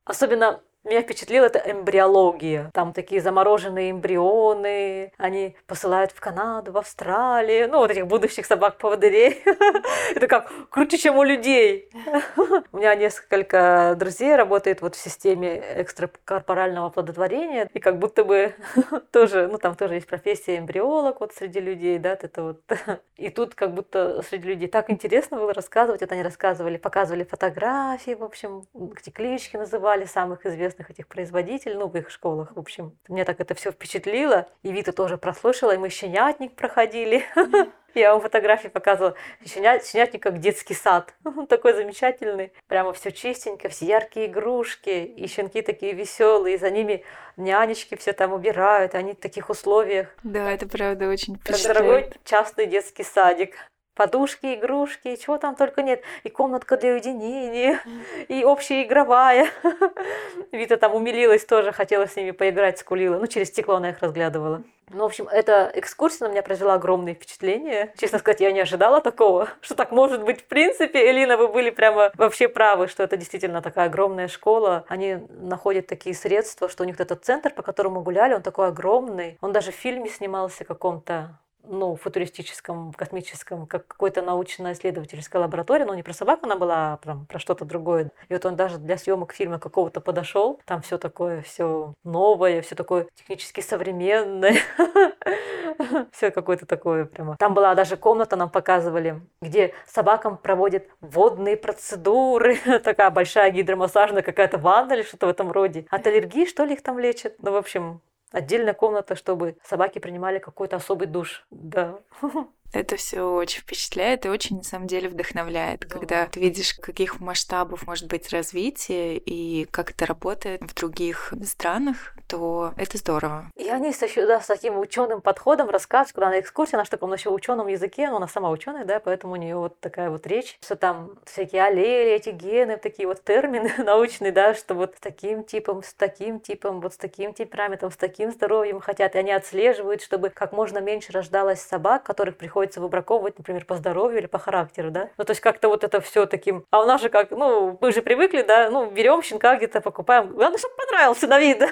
Особенно... Меня впечатлила эта эмбриология. Там такие замороженные эмбрионы. Они посылают в Канаду, в Австралию. Ну, вот этих будущих собак-поводырей. Это как круче, чем у людей. У меня несколько друзей работают вот в системе экстракорпорального оплодотворения. И как будто бы тоже, ну, там тоже есть профессия эмбриолог вот среди людей, да, это вот. И тут как будто среди людей так интересно было рассказывать. Вот они рассказывали, показывали фотографии, в общем, эти клички называли самых известных этих производителей, ну, в их школах, в общем. Меня так это все впечатлило. И Вита тоже прослушала, и мы щенятник проходили. Я вам фотографии показывала. Щенятник как детский сад. Он такой замечательный. Прямо все чистенько, все яркие игрушки. И щенки такие веселые. И за ними нянечки все там убирают. Они в таких условиях. Да, это правда очень впечатляет. Как дорогой частный детский садик. Подушки, игрушки, чего там только нет. И комнатка для уединения, и общая игровая. Вита там умилилась тоже, хотела с ними поиграть, скулила. Ну, через стекло она их разглядывала. Ну, в общем, эта экскурсия на меня произвела огромное впечатление. Честно сказать, я не ожидала такого, что так может быть в принципе. Элина, вы были прямо вообще правы, что это действительно такая огромная школа. Они находят такие средства, что у них этот центр, по которому гуляли, он такой огромный. Он даже в фильме снимался каком-то... ну, футуристическом, космическом, как какой-то научно-исследовательской лаборатории, но не про собак она была, а про что-то другое. И вот он даже для съемок фильма какого-то подошел, там все такое, все новое, все такое технически современное, все какое-то такое прямо. Там была даже комната, нам показывали, где собакам проводят водные процедуры, такая большая гидромассажная какая-то ванна или что-то в этом роде. От аллергии, что ли, их там лечат? Ну, в общем... Отдельная комната, чтобы собаки принимали какой-то особый душ. Да. Это все очень впечатляет и очень, на самом деле, вдохновляет, да. Когда ты видишь, каких масштабов может быть развитие и как это работает в других странах, то это здорово. И они сюда с таким ученым подходом рассказывают, куда на экскурсии, она же в таком еще ученом языке, но она сама ученая, да, поэтому у нее вот такая вот речь, что там всякие аллели, эти гены, такие вот термины научные, да, что вот с таким типом, вот с таким темпераментом, с таким здоровьем хотят, и они отслеживают, чтобы как можно меньше рождалось собак, которых приходится выбраковывать, например, по здоровью или по характеру, да. Ну, то есть как-то вот это все таким, а у нас же как, ну, мы же привыкли, да, ну, берем щенка где-то, покупаем, главное, чтобы понравился на вид, да.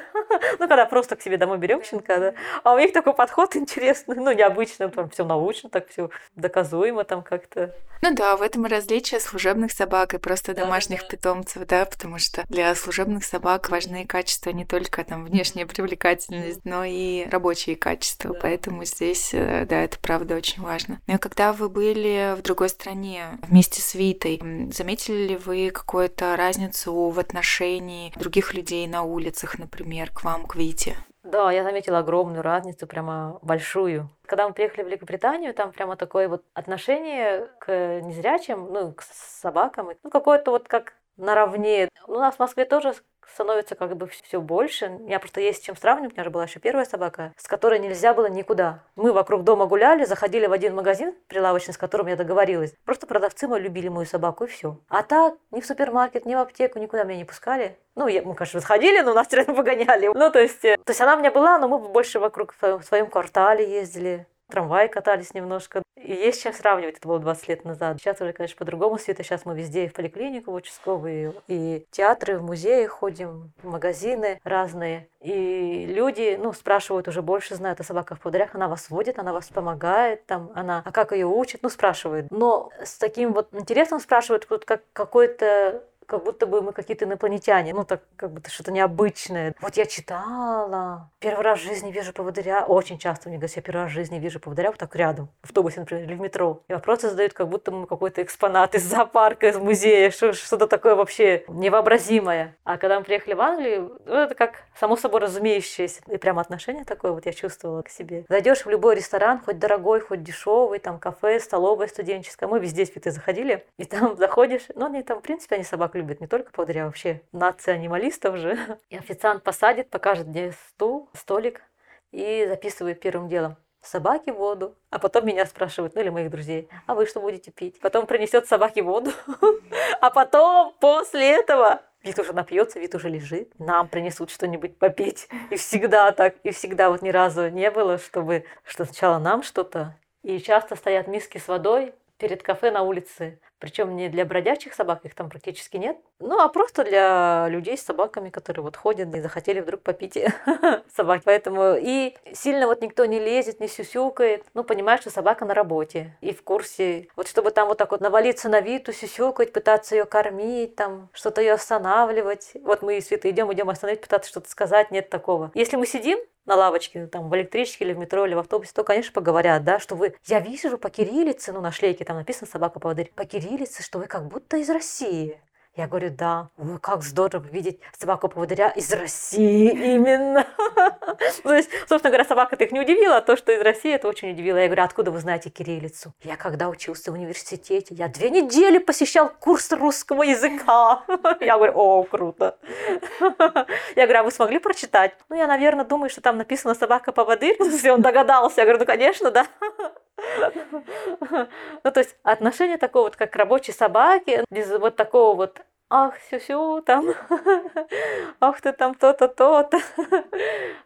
Ну, когда просто к себе домой берем щенка, да. А у них такой подход интересный, ну, необычный, там все научно, так все доказуемо там как-то. Ну да, в этом и различие служебных собак и просто домашних питомцев, да, потому что для служебных собак важны качества не только там внешняя привлекательность, но и рабочие качества, поэтому здесь, да, это правда очень важно. Но когда вы были в другой стране вместе с Витой, заметили ли вы какую-то разницу в отношении других людей на улицах, например, к вам, к Вите? Да, я заметила огромную разницу, прямо большую. Когда мы приехали в Великобританию, там прямо такое вот отношение к незрячим, ну, к собакам, ну, какое-то вот как наравне. У нас в Москве тоже становится как бы все больше. У меня просто есть с чем сравнивать. У меня же была еще первая собака, с которой нельзя было никуда. Мы вокруг дома гуляли, заходили в один магазин прилавочный, с которым я договорилась. Просто продавцы мои любили мою собаку, и все. А так ни в супермаркет, ни в аптеку, никуда меня не пускали. Ну, мы, конечно, сходили, но нас все равно погоняли. Ну, то есть она у меня была, но мы больше вокруг в своем квартале ездили. Трамвай катались немножко. И есть с чем сравнивать, это было 20 лет назад. Сейчас уже, конечно, по-другому света. Сейчас мы везде, и в поликлинику, в участковые, и в театры, и в музеи ходим, в магазины разные. И люди, ну, спрашивают уже больше, знают о собаках в поводырях. Она вас водит, она вас помогает, там, она... А как ее учат? Ну, спрашивают. Но с таким вот интересом спрашивают, вот как какой-то... как будто бы мы какие-то инопланетяне, ну так как будто что-то необычное. Вот я читала, первый раз в жизни вижу поводыря, очень часто мне говорят, я первый раз в жизни вижу поводыря вот так рядом, в автобусе, например, или в метро. И вопросы задают, как будто мы какой-то экспонат из зоопарка, из музея, что-то такое вообще невообразимое. А когда мы приехали в Англию, ну, это как само собой разумеющееся, и прямо отношение такое вот я чувствовала к себе. Зайдешь в любой ресторан, хоть дорогой, хоть дешевый, там кафе, столовая студенческая, мы везде спиты заходили, и там заходишь, ну они там, в принципе, они собак любят не только поводыря, а вообще нация анималистов же. И официант посадит, покажет, где стул, столик, и записывает первым делом собаке воду, а потом меня спрашивают, ну или моих друзей, а вы что будете пить? Потом принесет собаке воду, а потом, после этого, Вит уже напьется, Вит уже лежит, нам принесут что-нибудь попить. И всегда так, и всегда вот ни разу не было, чтобы что сначала нам что-то. И часто стоят миски с водой перед кафе на улице. Причем не для бродячих собак, их там практически нет. Ну, а просто для людей с собаками, которые вот ходят и захотели вдруг попить собаки. Поэтому и сильно вот никто не лезет, не сюсюкает. Ну, понимаешь, что собака на работе и в курсе. Вот чтобы там вот так вот навалиться на Виту, сюсюкать, пытаться ее кормить, там, что-то ее останавливать. Вот мы с Витой идем остановить, пытаться что-то сказать, нет такого. Если мы сидим на лавочке, там, в электричке или в метро, или в автобусе, то, конечно, поговорят, да, что вы... Я вижу по кириллице, ну, на шлейке там написано «собака-поводырь», по кириллице, что вы как будто из России. Я говорю, да, ой, как здорово видеть собаку-поводыря из России именно. То есть, собственно говоря, собака-то их не удивила, а то, что из России, это очень удивило. Я говорю, откуда вы знаете кириллицу? Я когда учился в университете, я 2 недели посещал курс русского языка. Я говорю, о, круто. Я говорю, а вы смогли прочитать? Ну, я, наверное, думаю, что там написано «собака-поводырь». Если он догадался, я говорю, ну, конечно, да. Ну, то есть отношение такое вот, как к рабочей собаке, без вот такого вот «ах, сю-сю, там, ах ты там то-то, то-то».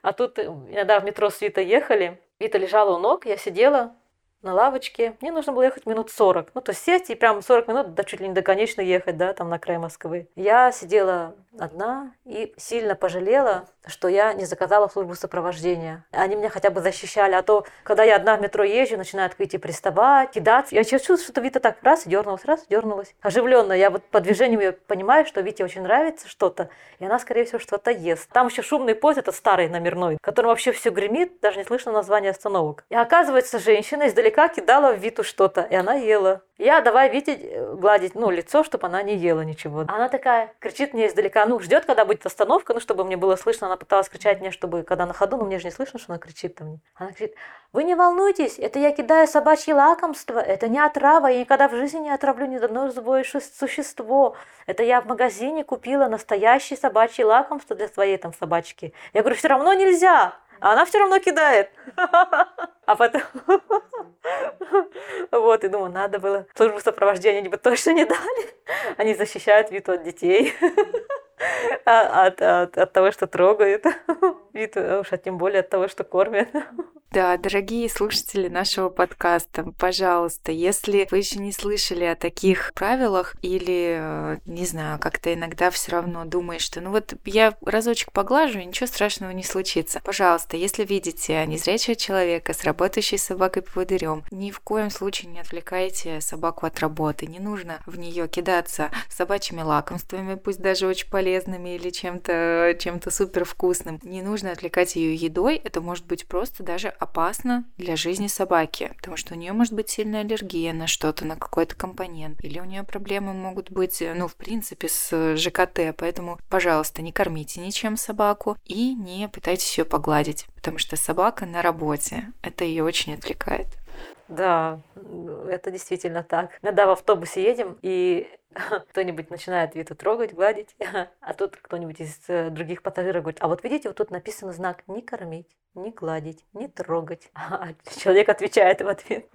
А тут иногда в метро с Витой ехали, Вита лежала у ног, я сидела на лавочке, мне нужно было ехать минут 40, ну, то есть сесть и прям 40 минут, да, чуть ли не до конечной ехать, да, там на край Москвы. Я сидела одна и сильно пожалела, что я не заказала службу сопровождения. Они меня хотя бы защищали, а то, когда я одна в метро езжу, начинают к Вите приставать, кидаться. Я чувствую, что Вита так раз дернулась. Оживленно, я вот по движению ее понимаю, что Вите очень нравится что-то, и она, скорее всего, что-то ест. Там еще шумный поезд, это старый номерной, которым вообще все гремит, даже не слышно название остановок. И оказывается, женщина издалека кидала в Виту что-то, и она ела. Я давай Вите гладить, ну, лицо, чтобы она не ела ничего. Она такая кричит мне издалека, я, ждет, когда будет остановка, чтобы мне было слышно. Она пыталась кричать мне, чтобы, когда на ходу, мне же не слышно, что она кричит там. Она кричит: вы не волнуйтесь, это я кидаю собачье лакомство, это не отрава, я никогда в жизни не отравлю ни одно живое существо. Это я в магазине купила настоящее собачье лакомство для своей там собачки. Я говорю, все равно нельзя. А она все равно кидает. А потом... Вот, и думаю, надо было. Службу сопровождения они бы точно не дали. Они защищают Виту от детей. От того, что трогают. Виту, уж тем более от того, что кормят. Да, дорогие слушатели нашего подкаста, пожалуйста, если вы еще не слышали о таких правилах или, не знаю, как-то иногда все равно думаешь, что я разочек поглажу, и ничего страшного не случится. Пожалуйста, если видите незрячего человека с работающей собакой-поводырем, ни в коем случае не отвлекайте собаку от работы. Не нужно в нее кидаться собачьими лакомствами, пусть даже очень полезными или чем-то супервкусным. Не нужно отвлекать ее едой, это может быть просто даже опасно для жизни собаки, потому что у нее может быть сильная аллергия на что-то, на какой-то компонент, или у нее проблемы могут быть, в принципе, с ЖКТ, поэтому, пожалуйста, не кормите ничем собаку и не пытайтесь ее погладить, потому что собака на работе, это ее очень отвлекает. Да, это действительно так. Иногда в автобусе едем, и кто-нибудь начинает Виту трогать, гладить, а тут кто-нибудь из других пассажиров говорит: а вот видите, вот тут написан знак «не кормить, не гладить, не трогать». А человек отвечает в ответ: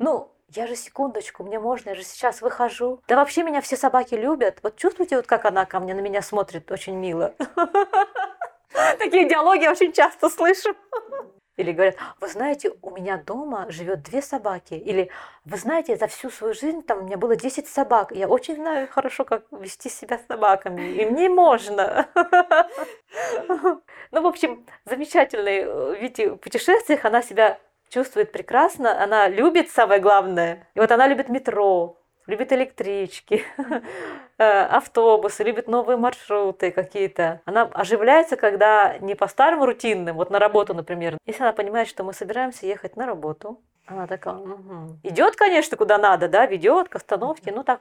я же секундочку, мне можно, я же сейчас выхожу. Да вообще меня все собаки любят. Вот чувствуете, как она ко мне, на меня смотрит очень мило. Такие диалоги я очень часто слышу. Или говорят: вы знаете, у меня дома живет 2 собаки. Или вы знаете, за всю свою жизнь у меня было 10 собак. Я очень знаю хорошо, как вести себя с собаками. И мне можно. В общем, замечательные Вити в путешествиях. Она себя чувствует прекрасно. Она любит, самое главное. И вот она любит метро, любит электрички, автобусы, любит новые маршруты какие-то. Она оживляется, когда не по старым рутинным, на работу, например. Если она понимает, что мы собираемся ехать на работу, она такая, идет, конечно, куда надо, да, ведет к остановке, так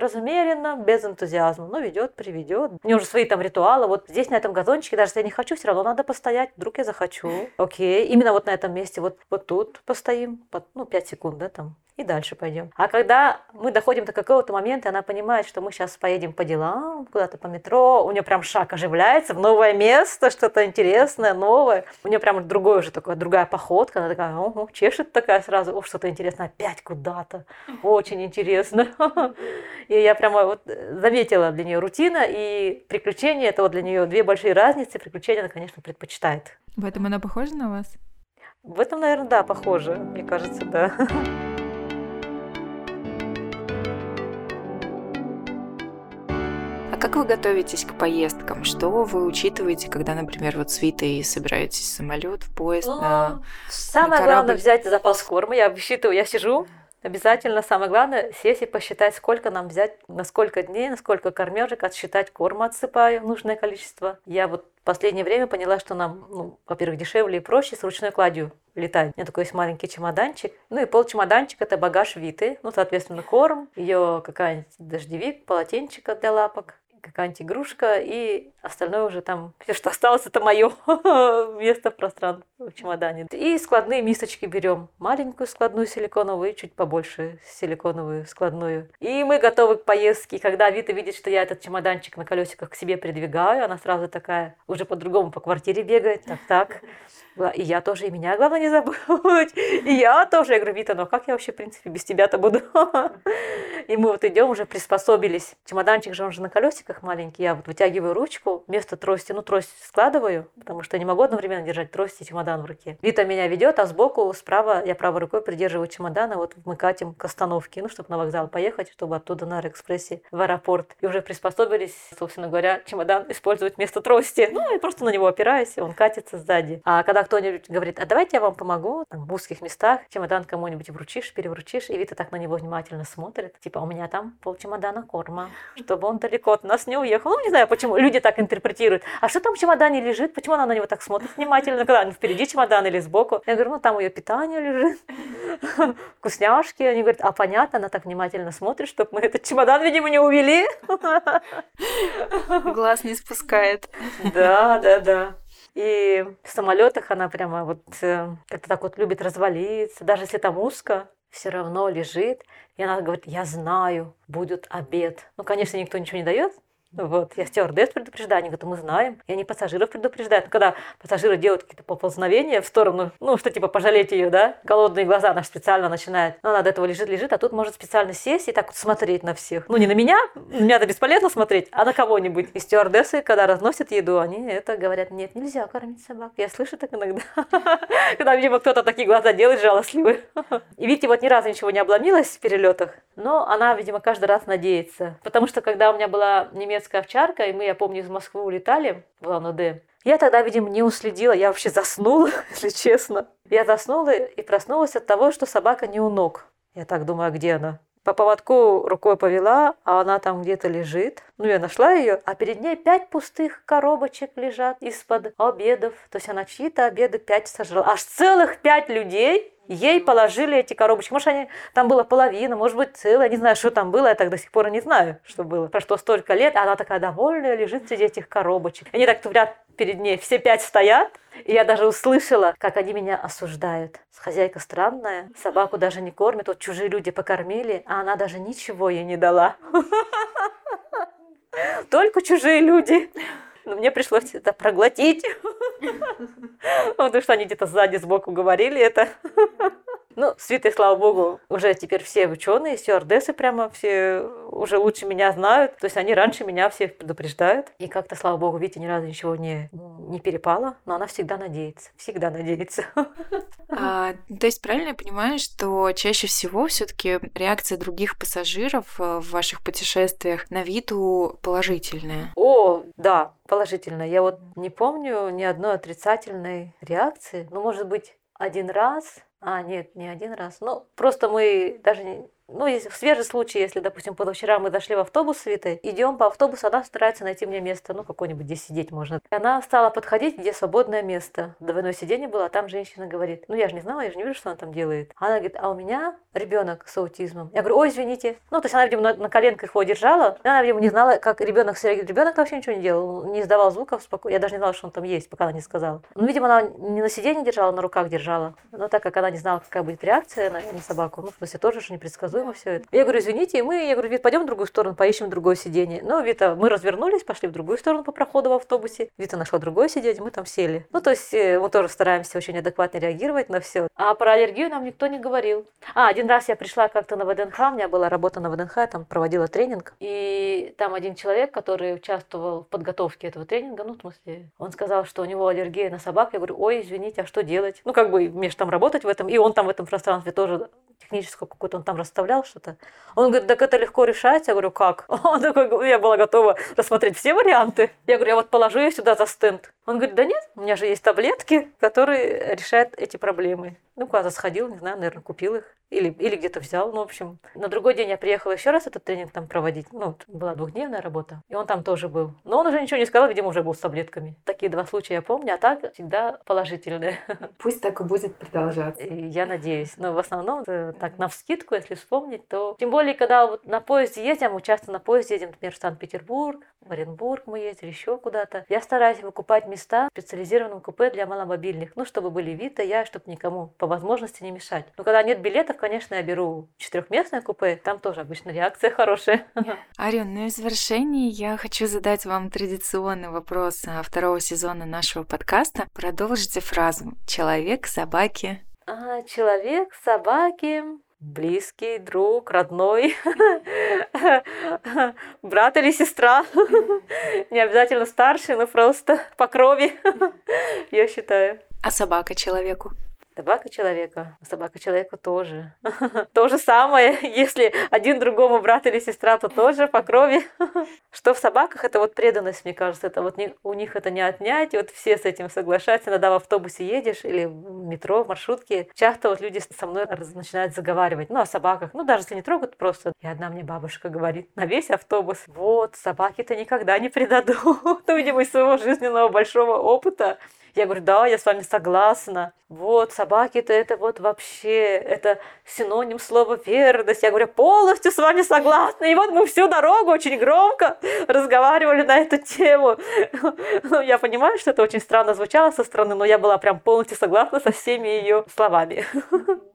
размеренно, без энтузиазма, ведет, приведет. У нее уже свои ритуалы. Вот здесь на этом газончике, даже если я не хочу, все равно надо постоять, вдруг я захочу. Окей, именно на этом месте, вот тут постоим, 5 секунд, да, там. И дальше пойдем. А когда мы доходим до какого-то момента, она понимает, что мы сейчас поедем по делам, куда-то по метро, у нее прям шаг оживляется в новое место, что-то интересное, новое. У нее прям другая походка, она такая, чешет такая сразу, что-то интересное, опять куда-то, очень интересно. И я прямо заметила, для нее рутина и приключения, это для нее 2 большие разницы, приключения она, конечно, предпочитает. В этом она похожа на вас? В этом, наверное, да, похожа, мне кажется, да. Как вы готовитесь к поездкам? Что вы учитываете, когда, например, с Витой собираетесь в самолет, в поезд, Самое главное — взять запас корма. Я высчитываю, я сижу. Обязательно самое главное — сесть и посчитать, сколько нам взять, на сколько дней, на сколько кормежек, отсчитать корма, отсыпаю нужное количество. Я в последнее время поняла, что нам, во-первых, дешевле и проще с ручной кладью летать. У меня такой есть маленький чемоданчик. И полчемоданчика — это багаж Виты. Соответственно, корм, ее какая-нибудь дождевик, полотенчика для лапок, какая-нибудь игрушка, и остальное уже там, все, что осталось, это мое место в пространстве в чемодане. И складные мисочки берем. Маленькую складную силиконовую и чуть побольше силиконовую складную. И мы готовы к поездке. Когда Вита видит, что я этот чемоданчик на колесиках к себе придвигаю, она сразу такая, уже по-другому по квартире бегает, так-так. И я тоже, и меня, главное, не забыть. И я тоже. Я говорю: Вита, как я вообще, в принципе, без тебя-то буду? И мы идем, уже приспособились. Чемоданчик же, он же на колесиках маленький. Я вытягиваю ручку, вместо трости, трость складываю, потому что не могу одновременно держать трость и чемодан в руке. Вита меня ведет, а сбоку, справа, я правой рукой придерживаю чемодан, а вмыкать им к остановке, чтобы на вокзал поехать, чтобы оттуда на аэроэкспрессе в аэропорт. И уже приспособились, собственно говоря, чемодан использовать вместо трости. И просто на него опираюсь, и он катится сзади. А когда кто-нибудь говорит: а давайте я вам помогу, в узких местах чемодан кому-нибудь вручишь, перевручишь, и Вита так на него внимательно смотрит, типа, у меня там полчемодана корма, чтобы он далеко от нас не уехал. Не знаю, почему люди так интерпретирует. А что там в чемодане лежит? Почему она на него так смотрит внимательно? Когда она впереди чемодан или сбоку? Я говорю, ну там ее питание лежит, вкусняшки. Они говорят, а понятно, она так внимательно смотрит, чтобы мы этот чемодан, видимо, не увели. Глаз не спускает. Да, да, да. И в самолетах она прямо вот как-то так вот любит развалиться. Даже если там узко, все равно лежит. И она говорит, я знаю, будет обед. Ну, конечно, никто ничего не дает. Вот, я стюардесс предупреждаю, они говорят, мы знаем. И они пассажиров предупреждают. Но когда пассажиры делают какие-то поползновения в сторону, ну, что типа пожалеть ее, да? Голодные глаза, она же специально начинает. Ну, она до этого лежит, а тут может специально сесть и так вот смотреть на всех. Ну, не на меня, меня-то бесполезно смотреть, а на кого-нибудь. И стюардессы, когда разносят еду, они это говорят, нет, нельзя кормить собак. Я слышу так иногда. Когда, видимо, кто-то такие глаза делает жалостливые. И Вите вот ни разу ничего не обломилось в перелетах, но она, видимо, каждый раз надеется. Потому что, когда у меня была немецкая овчарка, и мы, я помню, из Москвы улетали в Улан-Удэ. Я тогда, видимо, не уследила, я вообще заснула, если честно. Я заснула и проснулась от того, что собака не у ног. Я так думаю, где она? По поводку рукой повела, а она там где-то лежит. Ну, я нашла ее, а перед ней 5 пустых коробочек лежат из-под обедов. То есть она чьи-то обеды 5 сожрала. Аж целых 5 людей ей положили эти коробочки. Может, они там была половина, может быть, целая. Не знаю, что там было, я так до сих пор и не знаю, что было. Прошло столько лет, а она такая довольная лежит среди этих коробочек. Они так творят перед ней, все 5 стоят. И я даже услышала, как они меня осуждают. Хозяйка странная, собаку даже не кормит. Вот чужие люди покормили, а она даже ничего ей не дала. Только чужие люди. Но мне пришлось это проглотить. Потому что они где-то сзади, сбоку говорили это. Ну, с Витой, слава богу, уже теперь все ученые, стюардессы прямо все уже лучше меня знают. То есть они раньше меня всех предупреждают. И как-то, слава богу, Вите ни разу ничего не перепало. Но она всегда надеется. Всегда надеется. То есть правильно я понимаю, что чаще всего все-таки реакция других пассажиров в ваших путешествиях на Виту положительная? О, да, положительная. Я вот не помню ни одной отрицательной реакции. Ну, может быть, один раз... А, нет, не один раз. Ну, просто мы даже... Ну, в свежий случай, если, допустим, позавчера мы зашли в автобус с Витой, идем по автобусу, она старается найти мне место, ну, какое-нибудь, где сидеть можно. Она стала подходить, где свободное место. Двойное сиденье было, а там женщина говорит, ну, я же не знала, я же не вижу, что она там делает. Она говорит, а у меня ребенок с аутизмом. Я говорю, ой, извините. Ну, то есть она, видимо, на коленках его держала, она, видимо, не знала, как ребенок среагирует. Ребенок вообще ничего не делал, не издавал звуков спокойно. Я даже не знала, что он там есть, пока она не сказала. Ну, видимо, она не на сиденье держала, на руках держала. Но так как она не знала, какая будет реакция на собаку, ну, в смысле, тоже что непредсказуемо. Все это. Я говорю, извините, и мы, я говорю, Вита, пойдем в другую сторону, поищем другое сиденье. Ну, Вита, мы развернулись, пошли в другую сторону по проходу в автобусе. Вита нашла другое сиденье, мы там сели. Ну, то есть мы тоже стараемся очень адекватно реагировать на все. А про аллергию нам никто не говорил. А, один раз я пришла как-то на ВДНХ, у меня была работа на ВДНХ, я там проводила тренинг. И там один человек, который участвовал в подготовке этого тренинга, ну, в смысле, он сказал, что у него аллергия на собак. Я говорю, ой, извините, а что делать? Ну, как бы, мне же там работать в этом, и он там в этом пространстве тоже техническую какую-то, он там расставлял что-то. Он говорит, так это легко решать. Я говорю, как? Он такой, я была готова рассмотреть все варианты. Я говорю, я вот положу ее сюда за стенд. Он говорит, да нет, у меня же есть таблетки, которые решают эти проблемы. Ну, куда-то сходил, не знаю, наверное, купил их. Или где-то взял, ну, в общем. На другой день я приехала еще раз этот тренинг там проводить. Ну, была двухдневная работа. И он там тоже был. Но он уже ничего не сказал, видимо, уже был с таблетками. Такие два случая я помню, а так всегда положительные. Пусть так и будет продолжаться. Я надеюсь. Но в основном, так, навскидку, если вспомнить, то... Тем более, когда вот на поезде ездим, мы часто на поезде едем, например, в Санкт-Петербург, в Оренбург мы ездили, еще куда-то. Я стараюсь выкупать места в специализированном купе для маломобильных. Ну, чтобы были Вита, я, чтобы никому по возможности не мешать. Но когда нет билетов, конечно, я беру 4-местное купе, там тоже обычно реакция хорошая. Арюн, ну и в завершении я хочу задать вам традиционный вопрос 2-го сезона нашего подкаста. Продолжите фразу «человек, собаки». А, человек, собаки, близкий, друг, родной, брат или сестра, не обязательно старший, но просто по крови, я считаю. А собака человеку? Собака человека. Собака человеку тоже. То же самое, если один другому брат или сестра, то тоже по крови. Что в собаках, это вот преданность, мне кажется. Это вот у них это не отнять. И вот все с этим соглашаются. Иногда в автобусе едешь или в метро, в маршрутке. Часто вот люди со мной начинают заговаривать. Ну, о собаках. Ну, даже если не трогают, просто. И одна мне бабушка говорит на весь автобус. Вот, собаки-то никогда не предадут. Видимо, из своего жизненного большого опыта. Я говорю, да, я с вами согласна. Вот, собаки-то это вот вообще, это синоним слова верность. Я говорю, полностью с вами согласна. И вот мы всю дорогу очень громко разговаривали на эту тему. Ну, я понимаю, что это очень странно звучало со стороны, но я была прям полностью согласна со всеми ее словами.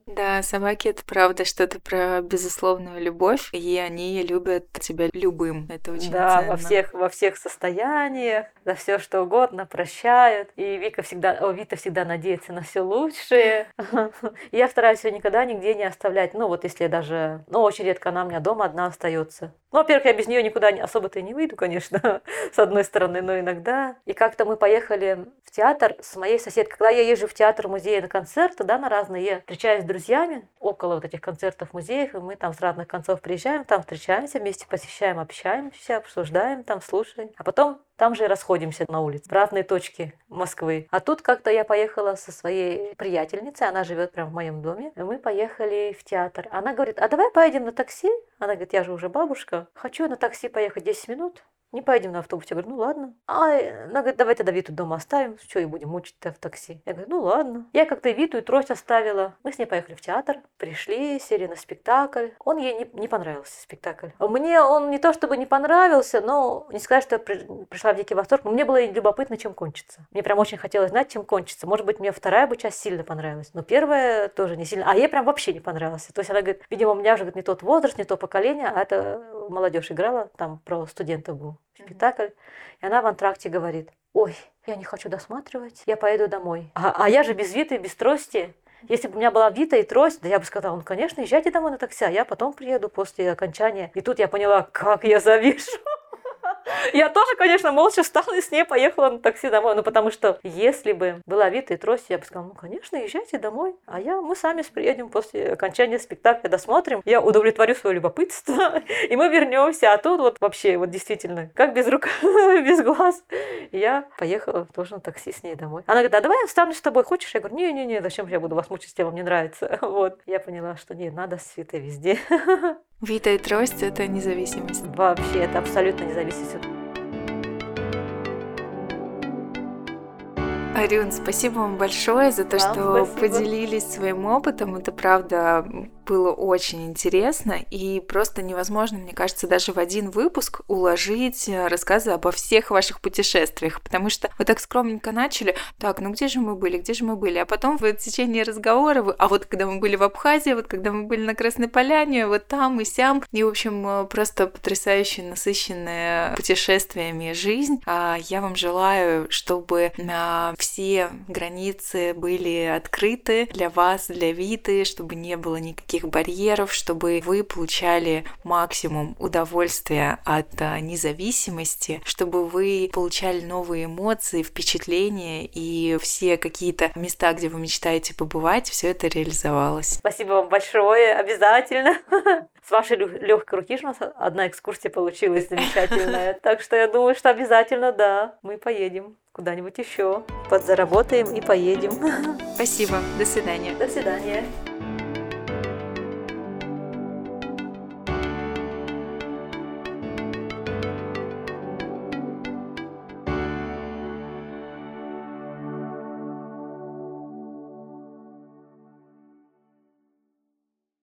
Да, собаки — это правда что-то про безусловную любовь, и они любят тебя любым. Это очень ценно. Да, во всех состояниях, за все что угодно прощают. И Вита всегда надеется на все лучшее. Я стараюсь ее никогда нигде не оставлять. Ну, вот если я даже... Ну, очень редко она у меня дома одна остается. Ну, во-первых, я без нее никуда особо-то и не выйду, конечно, с одной стороны, но иногда. И как-то мы поехали в театр с моей соседкой. Когда я езжу в театр, музеи, на концерты, да, на разные, я встречаюсь с друзьями около вот этих концертов, музеев, и мы там с разных концов приезжаем, там встречаемся, вместе посещаем, общаемся, обсуждаем, там слушаем. А потом там же и расходимся на улице, в разные точки Москвы. А тут как-то я поехала со своей приятельницей, она живет прямо в моем доме, и мы поехали в театр. Она говорит, а давай поедем на такси? Она говорит, я же уже бабушка, хочу на такси поехать 10 минут. Не поедем на автобусе. Я говорю, ну ладно. Она говорит, давай тогда Виту дома оставим. Что и будем мучить-то в такси? Я говорю, ну ладно. Я как-то Виту и трость оставила. Мы с ней поехали в театр. Пришли, сели на спектакль. Он ей не понравился, спектакль. Мне он не то чтобы не понравился, но не сказать, что я пришла в дикий восторг. Но мне было любопытно, чем кончится. Мне прям очень хотелось знать, чем кончится. Может быть, мне вторая бы часть сильно понравилась. Но первая тоже не сильно. А ей прям вообще не понравилась. То есть она говорит, видимо, у меня уже не тот возраст, не то поколение, а это молодежь играла. Там про студентов был спектакль. И она в антракте говорит, ой, я не хочу досматривать, я поеду домой. А я же без Виты, без трости. Если бы у меня была Вита и трость, да я бы сказала, ну, конечно, езжайте домой на такси, а я потом приеду после окончания. И тут я поняла, как я завишу. Я тоже, конечно, молча встала и с ней поехала на такси домой. Ну, потому что если бы была Вита и трость, я бы сказала, ну, конечно, езжайте домой. А мы сами приедем после окончания спектакля, досмотрим. Я удовлетворю свое любопытство, и мы вернемся. А тут вот вообще, вот действительно, как без рук, без глаз. Я поехала тоже на такси с ней домой. Она говорит, а давай я встану с тобой, хочешь? Я говорю, не-не-не, зачем я буду вас мучить, если вам не нравится. Вот. Я поняла, что не надо с Витой везде. Вита и трость — это независимость. Вообще, это абсолютно независимость. Арюн, спасибо вам большое за то, что поделились своим опытом. Это правда было очень интересно, и просто невозможно, мне кажется, даже в один выпуск уложить рассказы обо всех ваших путешествиях, потому что вы так скромненько начали, так, ну где же мы были, а потом в течение разговора а вот когда мы были в Абхазии, вот когда мы были на Красной Поляне, вот там и сям, и, в общем, просто потрясающе насыщенная путешествиями жизнь. Я вам желаю, чтобы все границы были открыты для вас, для Виты, чтобы не было никаких барьеров, чтобы вы получали максимум удовольствия от независимости, чтобы вы получали новые эмоции, впечатления, и все какие-то места, где вы мечтаете побывать, все это реализовалось. Спасибо вам большое, обязательно. С вашей легкой руки у нас одна экскурсия получилась замечательная, так что я думаю, что обязательно, да, мы поедем куда-нибудь еще, подзаработаем и поедем. Спасибо, до свидания. До свидания.